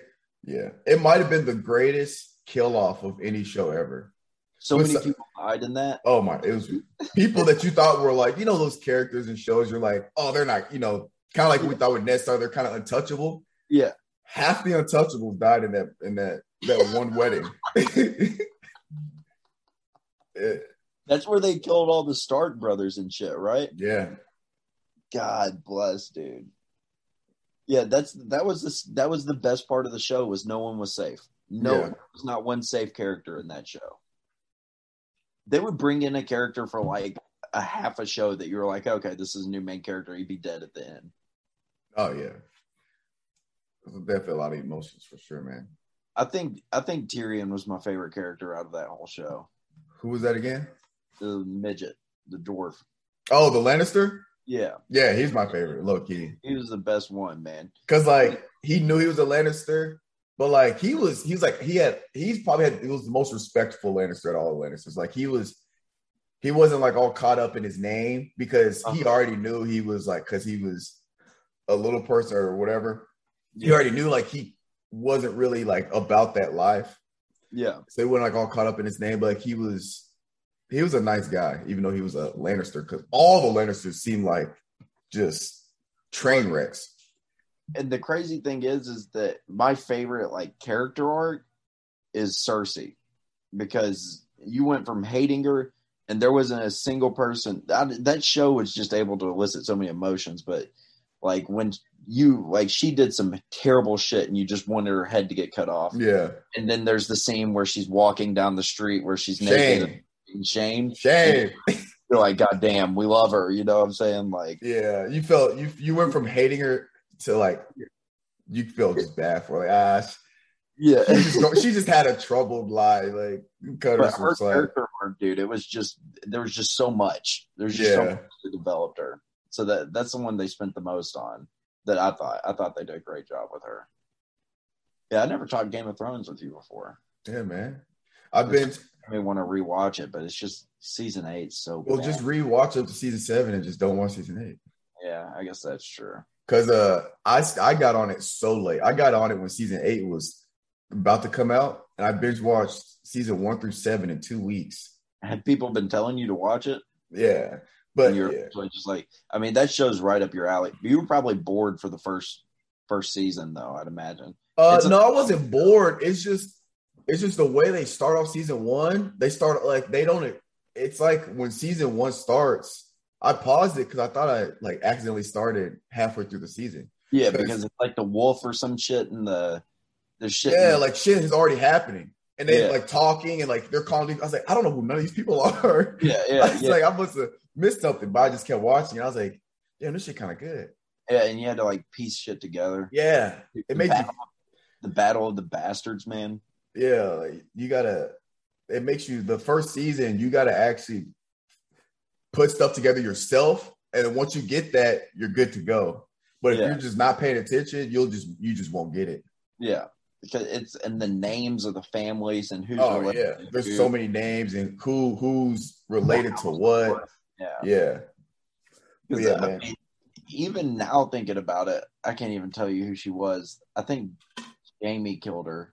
might have been the greatest kill off of any show ever. So many people died in that. Oh my! It was people that you thought were like, you know, those characters in shows. You're like, oh, they're not, you know, kind of like we thought with Ned Stark, they're kind of untouchable. Yeah, half the untouchables died in that one wedding. That's where they killed all the Stark brothers and shit, right? Yeah. God bless, dude. Yeah, that was the best part of the show was no one was safe. There was not one safe character in that show. They would bring in a character for like a half a show that you were like, okay, this is a new main character. He'd be dead at the end. Oh yeah, definitely a lot of emotions for sure, man. I think Tyrion was my favorite character out of that whole show. Who was that again? The midget, the dwarf. Oh, the Lannister? Yeah. Yeah, he's my favorite, low-key. He was the best one, man. Because, like, he knew he was a Lannister, but, like, he was the most respectful Lannister at all the Lannisters. Like, he wasn't, like, all caught up in his name because he already knew he was, like, because he was a little person or whatever. Yeah. He already knew, like, he wasn't really, like, about that life. Yeah. So they weren't like all caught up in his name, but like he was a nice guy, even though he was a Lannister, because all the Lannisters seemed like just train wrecks. And the crazy thing is that my favorite like character arc is Cersei, because you went from hating her and there wasn't a single person that show was just able to elicit so many emotions, but like when you like she did some terrible shit and you just wanted her head to get cut off. Yeah. And then there's the scene where she's walking down the street where she's naked and shamed. And you're like, God damn, we love her. You know what I'm saying? Like, yeah, you felt you went from hating her to like you felt just bad for like yeah. She just had a troubled life. Like cut her character work, dude. It was just so much. There's just so much that developed her. So that's the one they spent the most on. That I thought they did a great job with her. Yeah, I never talked Game of Thrones with you before. Yeah, man. I want to rewatch it, but it's just season 8. Just rewatch up to season 7 and just don't watch season 8. Yeah, I guess that's true. Because I got on it so late. I got on it when season 8 was about to come out, and I binge watched season 1 through 7 in 2 weeks. Had people been telling you to watch it? Yeah. But you're just like, I mean, that show's right up your alley. You were probably bored for the first season, though. I'd imagine. No, I wasn't bored. It's just the way they start off season 1. They start like they don't. It's like when season 1 starts, I paused it because I thought I like accidentally started halfway through the season. Yeah, because it's like the wolf or some shit, and the shit. Yeah, like shit is already happening. And they like talking and like they're calling. I was like, I don't know who none of these people are. Like, I must have missed something, but I just kept watching. And I was like, damn, this shit kind of good. Yeah, and you had to like piece shit together. Yeah, the Battle of the Bastards, man. Yeah, like, it makes you the first season. You gotta actually put stuff together yourself, and then once you get that, you're good to go. But if you're just not paying attention, you just won't get it. Yeah. Because it's in the names of the families and who's related. Yeah, there's so many names and who's related to what. Yeah. Yeah, man. I mean, even now thinking about it, I can't even tell you who she was. I think Jamie killed her.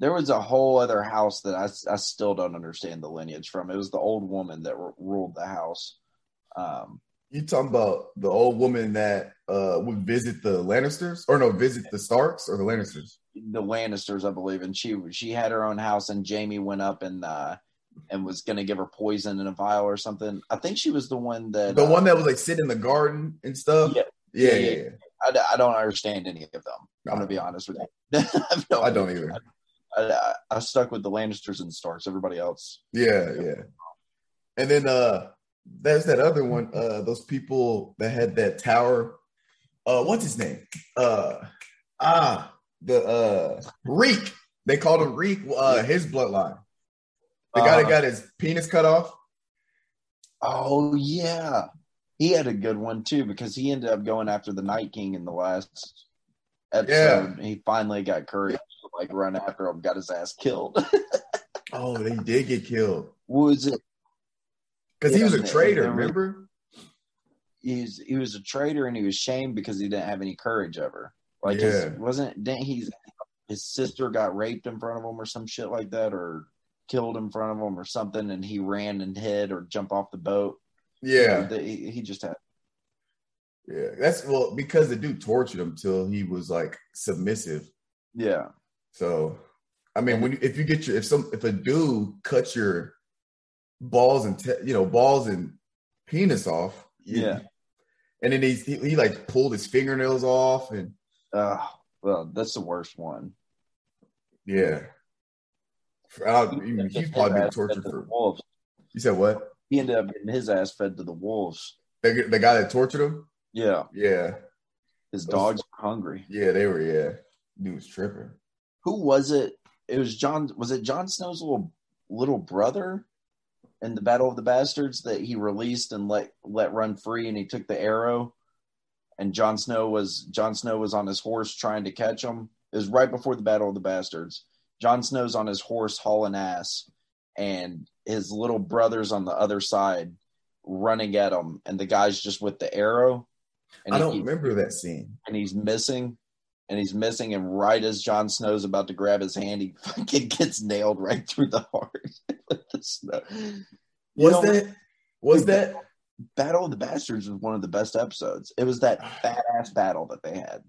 There was a whole other house that I still don't understand the lineage from. It was the old woman that ruled the house. You talking about the old woman that would visit the Lannisters? Or no, visit the Starks or the Lannisters? The Lannisters, I believe. And she had her own house, and Jamie went up and was going to give her poison in a vial or something. I think she was the one that... The one that was like sitting in the garden and stuff? Yeah. I don't understand any of them. I'm going to be honest with you. I don't either. I stuck with the Lannisters and Starks. Everybody else. Yeah. And then... there's that other one, those people that had that tower. What's his name? Reek. They called him Reek, his bloodline. The guy that got his penis cut off. Oh, yeah. He had a good one, too, because he ended up going after the Night King in the last episode. Yeah. He finally got courage to, like, run after him, got his ass killed. Oh, they did get killed. What was it? Because he was a traitor, remember? He was a traitor, and he was shamed because he didn't have any courage ever. Like, his sister got raped in front of him or some shit like that, or killed in front of him or something, and he ran and hid or jumped off the boat. Yeah, he just had. Yeah, that's because the dude tortured him till he was like submissive. Yeah. So, I mean, if a dude cuts your balls and penis off. Yeah, and then he like pulled his fingernails off, and that's the worst one. Yeah, he's probably been tortured for wolves. You said what? He ended up getting his ass fed to the wolves. The guy that tortured him. Yeah. Those dogs were hungry. Yeah, they were. Yeah, dude was tripping. Who was it? It was John. Was it Jon Snow's little brother? In the Battle of the Bastards that he released and let run free, and he took the arrow, and Jon Snow was on his horse trying to catch him. It was right before the Battle of the Bastards. Jon Snow's on his horse hauling ass, and his little brother's on the other side running at him, and the guy's just with the arrow. And I don't remember that scene. And he's missing, and right as Jon Snow's about to grab his hand, he fucking gets nailed right through the heart with the snow. Was that Battle of the Bastards was one of the best episodes. It was that badass battle that they had.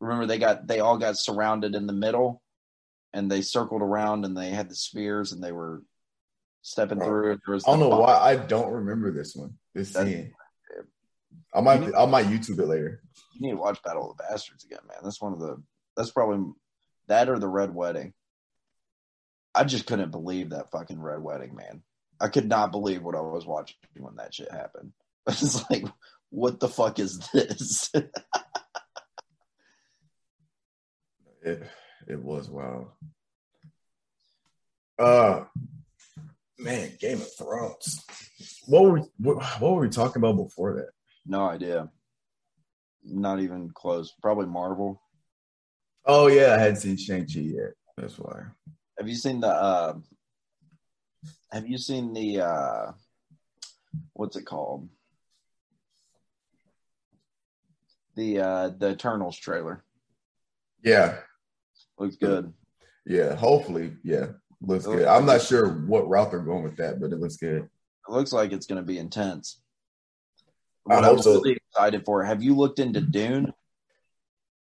Remember, they all got surrounded in the middle, and they circled around, and they had the spears, and they were stepping through. I don't know why I don't remember this one. This scene. I might YouTube it later. You need to watch Battle of the Bastards again, man. That's probably that or the Red Wedding. I just couldn't believe that fucking Red Wedding, man. I could not believe what I was watching when that shit happened. I was like, what the fuck is this? It was wild. Man, Game of Thrones. What were we talking about before that? No idea. Not even close. Probably Marvel. Oh, yeah. I hadn't seen Shang-Chi yet. That's why. Have you seen the what's it called? The Eternals trailer. Yeah. Looks good. Yeah, hopefully. Yeah. Looks good. I'm not sure what route they're going with that, but it looks good. It looks like it's going to be intense. I hope so. Really excited for it. Have you looked into Dune?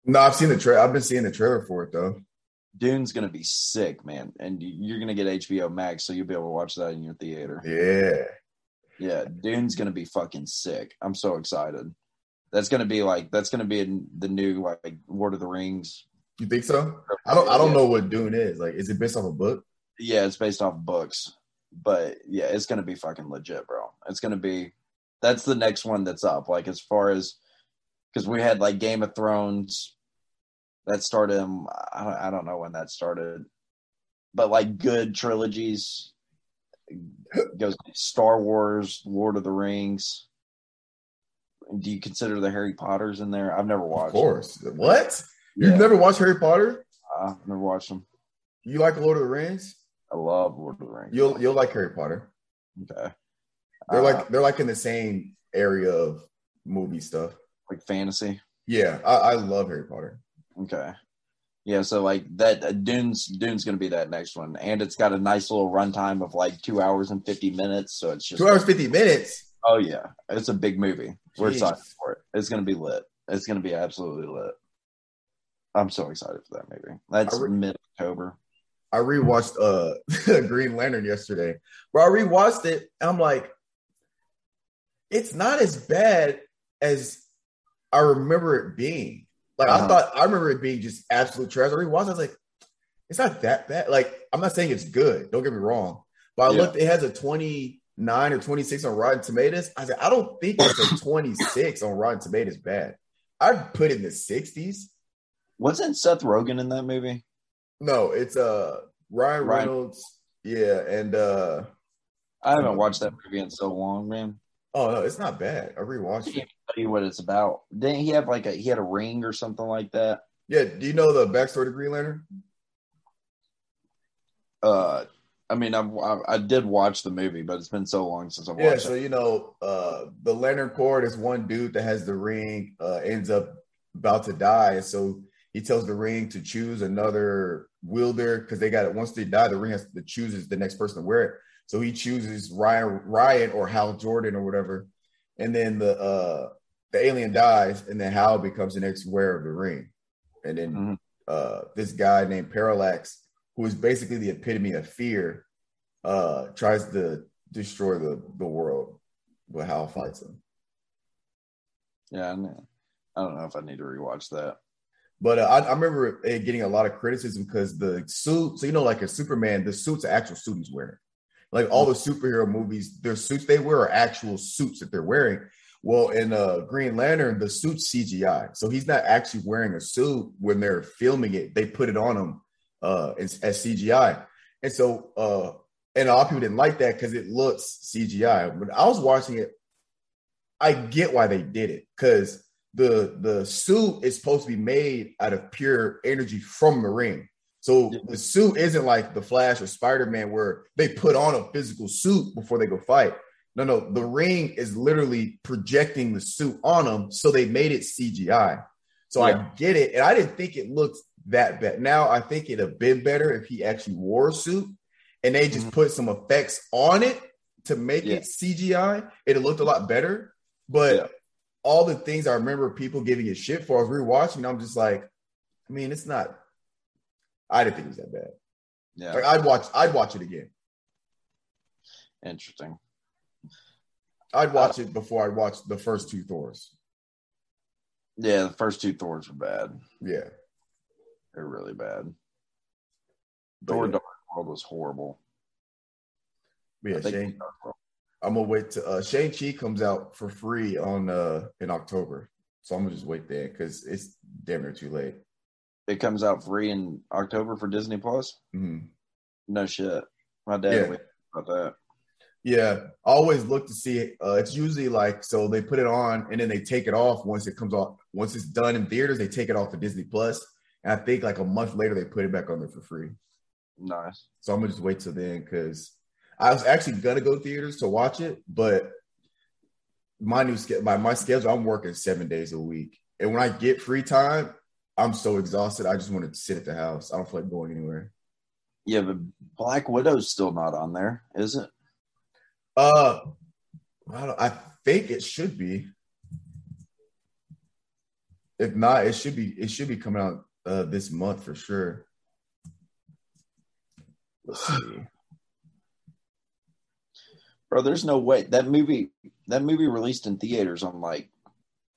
No, I've been seeing the trailer for it though. Dune's gonna be sick, man, and you're gonna get HBO Max, so you'll be able to watch that in your theater. Yeah. Dune's gonna be fucking sick. I'm so excited. That's gonna be the new like Lord of the Rings. You think so? I don't know what Dune is. Like, is it based off a book? Yeah, it's based off books, but yeah, it's gonna be fucking legit, bro. It's gonna be. That's the next one that's up. Like, as far as, because we had like Game of Thrones that started. I don't know when that started, but like good trilogies goes Star Wars, Lord of the Rings. Do you consider the Harry Potters in there? I've never watched. Of course. Them. What? Yeah. You've never watched Harry Potter? I've never watched them. You like Lord of the Rings? I love Lord of the Rings. You'll like Harry Potter. Okay. They're like in the same area of movie stuff, like fantasy. Yeah, I love Harry Potter. Okay, yeah. So like that, Dune's gonna be that next one, and it's got a nice little runtime of like 2 hours and 50 minutes. So it's just 2 hours 50 minutes. Oh, yeah. It's a big movie. Jeez. We're excited for it. It's going to be lit. It's going to be absolutely lit. I'm so excited for that movie. That's mid-October. I rewatched Green Lantern yesterday. Well, I rewatched it. And I'm like, it's not as bad as I remember it being. Like, I thought, I remember it being just absolute trash. I rewatched it. I was like, it's not that bad. Like, I'm not saying it's good. Don't get me wrong. But I looked, it has a 29 or 26 on Rotten Tomatoes. I said, I don't think it's a 26 on Rotten Tomatoes bad. I'd put it in the 60s. Wasn't Seth Rogen in that movie? No, it's Ryan Reynolds. Yeah, and I haven't watched that movie in so long, man. Oh no, it's not bad. I rewatched it. I can't tell you what it's about. Didn't he have like he had a ring or something like that? Yeah. Do you know the backstory to Green Lantern? I mean, I did watch the movie, but it's been so long since I've watched it. Yeah, so, you know, the Lantern Corps is one dude that has the ring, ends up about to die. So he tells the ring to choose another wielder because they got it. Once they die, the ring has to choose the next person to wear it. So he chooses Ryan or Hal Jordan or whatever. And then the alien dies, and then Hal becomes the next wearer of the ring. And then this guy named Parallax, who is basically the epitome of fear, tries to destroy the world with Hal fights him. Yeah, I don't know if I need to rewatch that. But I remember it getting a lot of criticism because the suit, so you know, like a Superman, the suit's an actual suit he's wearing. Like all the superhero movies, their suits they wear are actual suits that they're wearing. Well, in Green Lantern, the suit's CGI. So he's not actually wearing a suit when they're filming it. They put it on him as CGI. And so, and a lot of people didn't like that because it looks CGI. When I was watching it, I get why they did it because the suit is supposed to be made out of pure energy from the ring. So the suit isn't like the Flash or Spider-Man where they put on a physical suit before they go fight. No, the ring is literally projecting the suit on them. So they made it CGI. So I get it. And I didn't think it looked that bad. Now I think it'd have been better if he actually wore a suit and they just put some effects on it to make it CGI. It looked a lot better, but all the things I remember people giving it shit for, I was rewatching and I'm just like, I mean, it's not, I didn't think it was that bad. Yeah. Like I'd watch it again. Interesting. I'd watch it before I watched the first two Thors. Yeah, the first two Thors were bad. Yeah. They're really bad. Thor Dark World was horrible. Yeah, I'm going to wait to Shang-Chi comes out for free on in October. So I'm going to just wait there because it's damn near too late. It comes out free in October for Disney+? Mm-hmm. No shit. My dad was about that. Yeah. I always look to see it. It's usually like, so they put it on and then they take it off once it comes off. Once it's done in theaters, they take it off for Disney+. And I think like a month later, they put it back on there for free. Nice. So I'm going to just wait till then because I was actually going to go to theaters to watch it, but my schedule, I'm working 7 days a week. And when I get free time, I'm so exhausted. I just want to sit at the house. I don't feel like going anywhere. Yeah, but Black Widow's still not on there, is it? I think it should be. If not, it should be coming out this month for sure. Let's see. Bro, there's no way. That movie released in theaters on like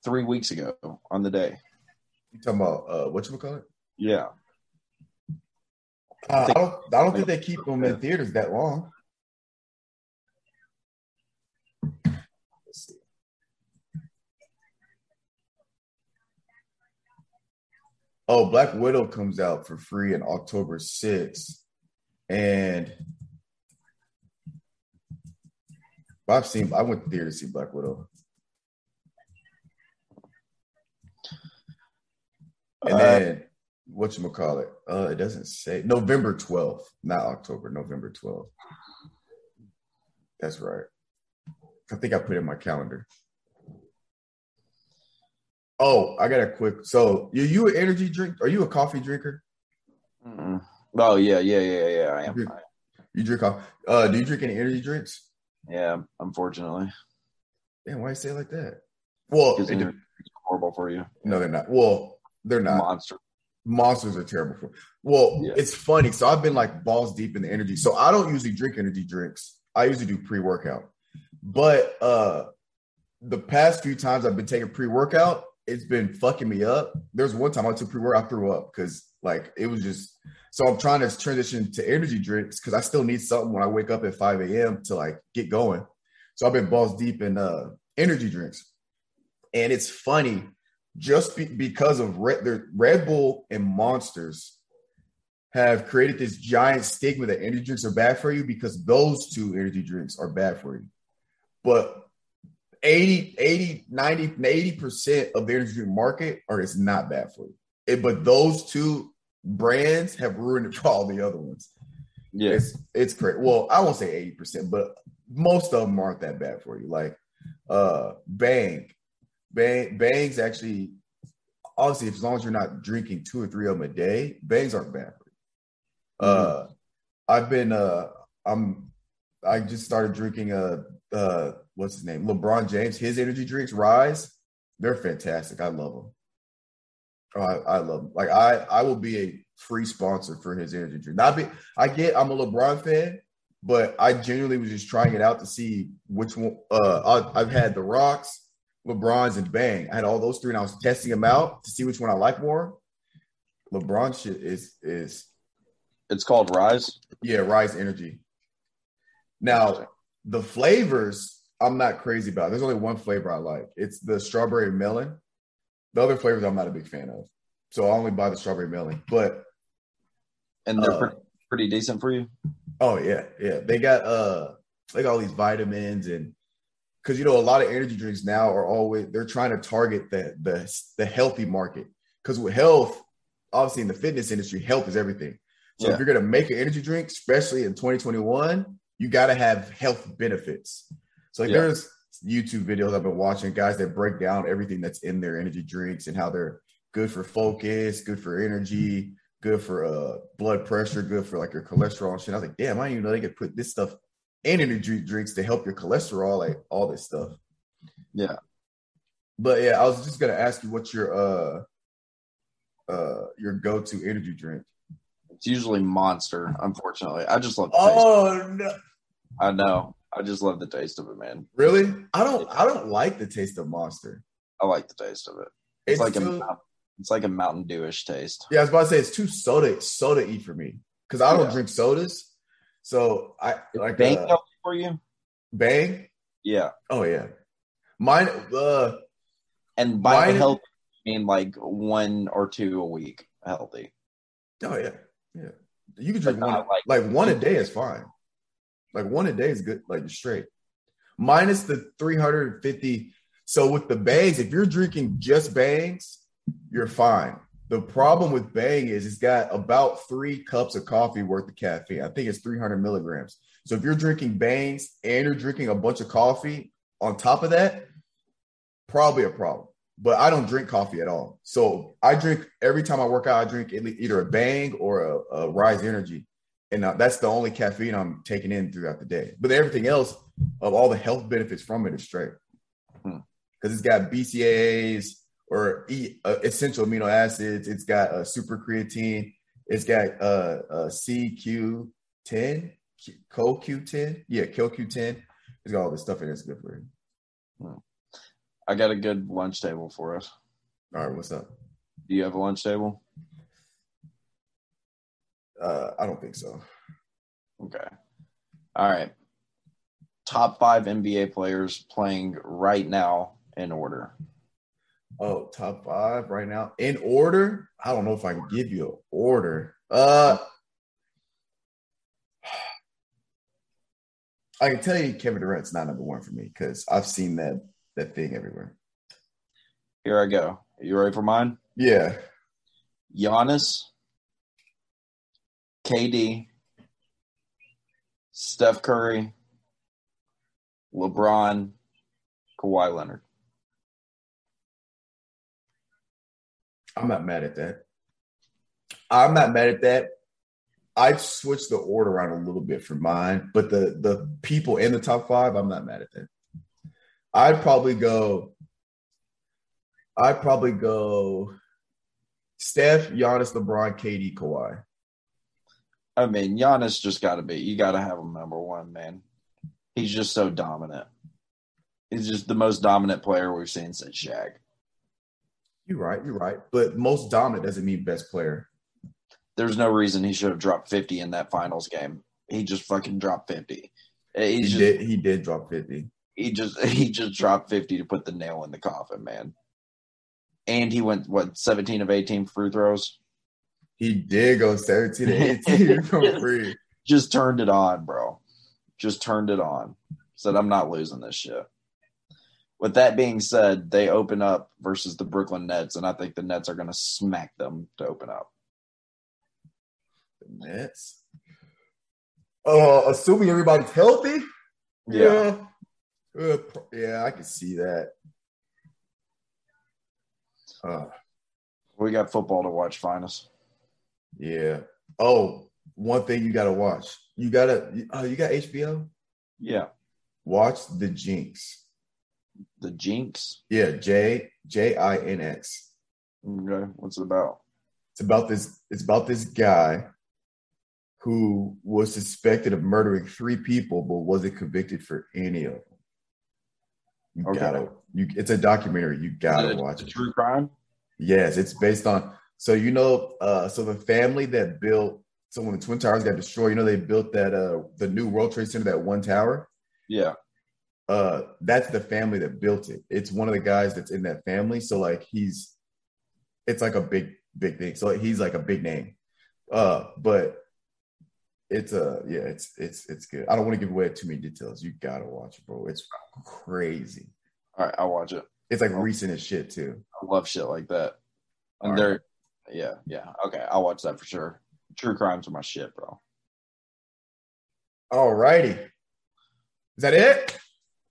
3 weeks ago on the day. You talking about whatchamacallit? Yeah. I don't think they keep them in theaters that long. Oh, Black Widow comes out for free on October 6th. And I went to theater to see Black Widow. And then whatchamacallit? It doesn't say November 12th, not October, November 12th. That's right. I think I put it in my calendar. Oh, I got a quick. So, are you an energy drink? Are you a coffee drinker? Mm-mm. Oh yeah. I am. You drink coffee? Do you drink any energy drinks? Yeah, unfortunately. Damn, why you say it like that? Well, it's horrible for you. No, they're not. Well, they're not. Monsters are terrible for you. Well, yeah. It's funny. So I've been like balls deep in the energy. So I don't usually drink energy drinks. I usually do pre-workout. But the past few times I've been taking pre-workout, it's been fucking me up. There's one time I took pre-workout, I threw up because like it was just – so I'm trying to transition to energy drinks because I still need something when I wake up at 5 a.m. to like get going. So I've been balls deep in energy drinks. And it's funny just because of Red Bull and Monsters have created this giant stigma that energy drinks are bad for you because those two energy drinks are bad for you. But 80% of the energy drink market is not bad for you. But those two brands have ruined it for all the other ones. Yeah. It's crazy. Well, I won't say 80%, but most of them aren't that bad for you. Like Bang's actually, obviously, as long as you're not drinking 2 or 3 of them a day, Bangs aren't bad for you. Mm-hmm. I just started drinking what's his name? LeBron James. His energy drinks, Rise. They're fantastic. I love them. I love them. Like I will be a free sponsor for his energy drink. I'm a LeBron fan, but I genuinely was just trying it out to see which one. I've had the Rocks, LeBron's, and Bang. I had all those three, and I was testing them out to see which one I like more. LeBron shit is. It's called Rise. Yeah, Rise Energy. Now the flavors. I'm not crazy about it. There's only one flavor I like. It's the strawberry melon. The other flavors I'm not a big fan of. So I only buy the strawberry melon. But and they're pretty decent for you? Oh yeah. Yeah. They got all these vitamins and because a lot of energy drinks now are always they're trying to target the healthy market. Because with health, obviously in the fitness industry, health is everything. So if you're gonna make an energy drink, especially in 2021, you gotta have health benefits. So there's YouTube videos I've been watching, guys that break down everything that's in their energy drinks and how they're good for focus, good for energy, good for blood pressure, good for like your cholesterol and shit. I was like, damn, I didn't even know they could put this stuff in energy drinks to help your cholesterol, like all this stuff. Yeah. But yeah, I was just gonna ask you what's your go-to energy drink. It's usually Monster, unfortunately. I just love the taste. Oh no. I know. I just love the taste of it, man. Really? I don't like the taste of Monster. I like the taste of it. It's like a Mountain Dew-ish taste. Yeah, I was about to say it's too soda-y for me because I don't drink sodas. So I like Bang healthy for you. Bang? Yeah. Oh yeah. Mine. And by healthy, I mean like 1 or 2 a week healthy. Oh yeah, yeah. You can drink one a day is fine. Like one a day is good, like straight. Minus the 350. So with the Bangs, if you're drinking just Bangs, you're fine. The problem with Bang is it's got about 3 cups of coffee worth of caffeine. I think it's 300 milligrams. So if you're drinking Bangs and you're drinking a bunch of coffee on top of that, probably a problem. But I don't drink coffee at all. So I drink every time I work out, I drink either a Bang or a Rise Energy. And that's the only caffeine I'm taking in throughout the day. But everything else of all the health benefits from it is straight. Because it's got BCAAs or essential amino acids. It's got super creatine. It's got CQ10, CoQ10. Yeah, CoQ10. It's got all this stuff in it that's good for you. I got a good lunch table for us. All right, what's up? Do you have a lunch table? I don't think so. Okay. All right. Top 5 NBA players playing right now in order. Oh, top 5 right now in order? I don't know if I can give you an order. I can tell you Kevin Durant's not number 1 for me because I've seen that thing everywhere. Here I go. Are you ready for mine? Yeah. Giannis. KD, Steph Curry, LeBron, Kawhi Leonard. I'm not mad at that. I've switched the order around a little bit for mine, but the people in the top 5, I'm not mad at that. I'd probably go Steph, Giannis, LeBron, KD, Kawhi. I mean, Giannis just got to be – you got to have him number one, man. He's just so dominant. He's just the most dominant player we've seen since Shaq. You're right. But most dominant doesn't mean best player. There's no reason he should have dropped 50 in that finals game. He just fucking dropped 50. He did drop 50. He just dropped 50 to put the nail in the coffin, man. And he went, 17 of 18 free throws? He did go 17 of 18 from free. Just turned it on, bro. Just turned it on. Said, I'm not losing this shit. With that being said, they open up versus the Brooklyn Nets, and I think the Nets are going to smack them to open up. The Nets? Assuming everybody's healthy? Yeah. Yeah, I can see that. We got football to watch, finals. Yeah. Oh, one thing you got to watch. You got HBO? Yeah. Watch The Jinx. The Jinx? Yeah, Jinx. Okay, what's it about? It's about this guy who was suspected of murdering 3 people but wasn't convicted for any of them. It's a documentary. You gotta watch it. True crime? Yes, it's based on. So so the family that built. So when the Twin Towers got destroyed, they built that the new World Trade Center, that one tower. Yeah. That's the family that built it. It's one of the guys that's in that family. So it's like a big thing. So he's like a big name. But it's it's good. I don't want to give away too many details. You gotta watch it, bro. It's crazy. All right, I'll watch it. It's like recent as shit too. I love shit like that. And all right. Yeah. Okay, I'll watch that for sure. True crimes are my shit, bro. All righty. Is that it?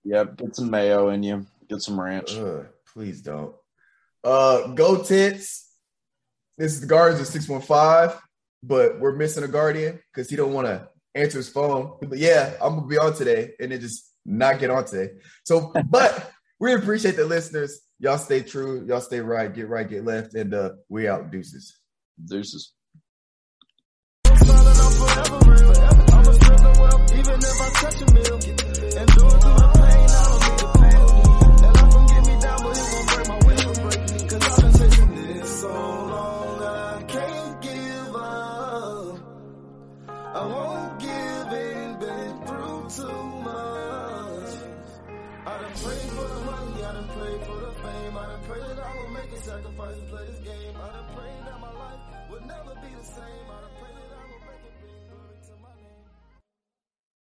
Yep. Get some mayo in you. Get some ranch. Please don't. Go Tits. This is the Guardians of 615. But we're missing a guardian because he don't want to answer his phone. But yeah, I'm gonna be on today, and then just not get on today. So, but we appreciate the listeners. Y'all stay true. Y'all stay right, get left, and we out. Deuces. Deuces. Sacrifice and play this game. I done prayed that my life would never be the same. I done prayed.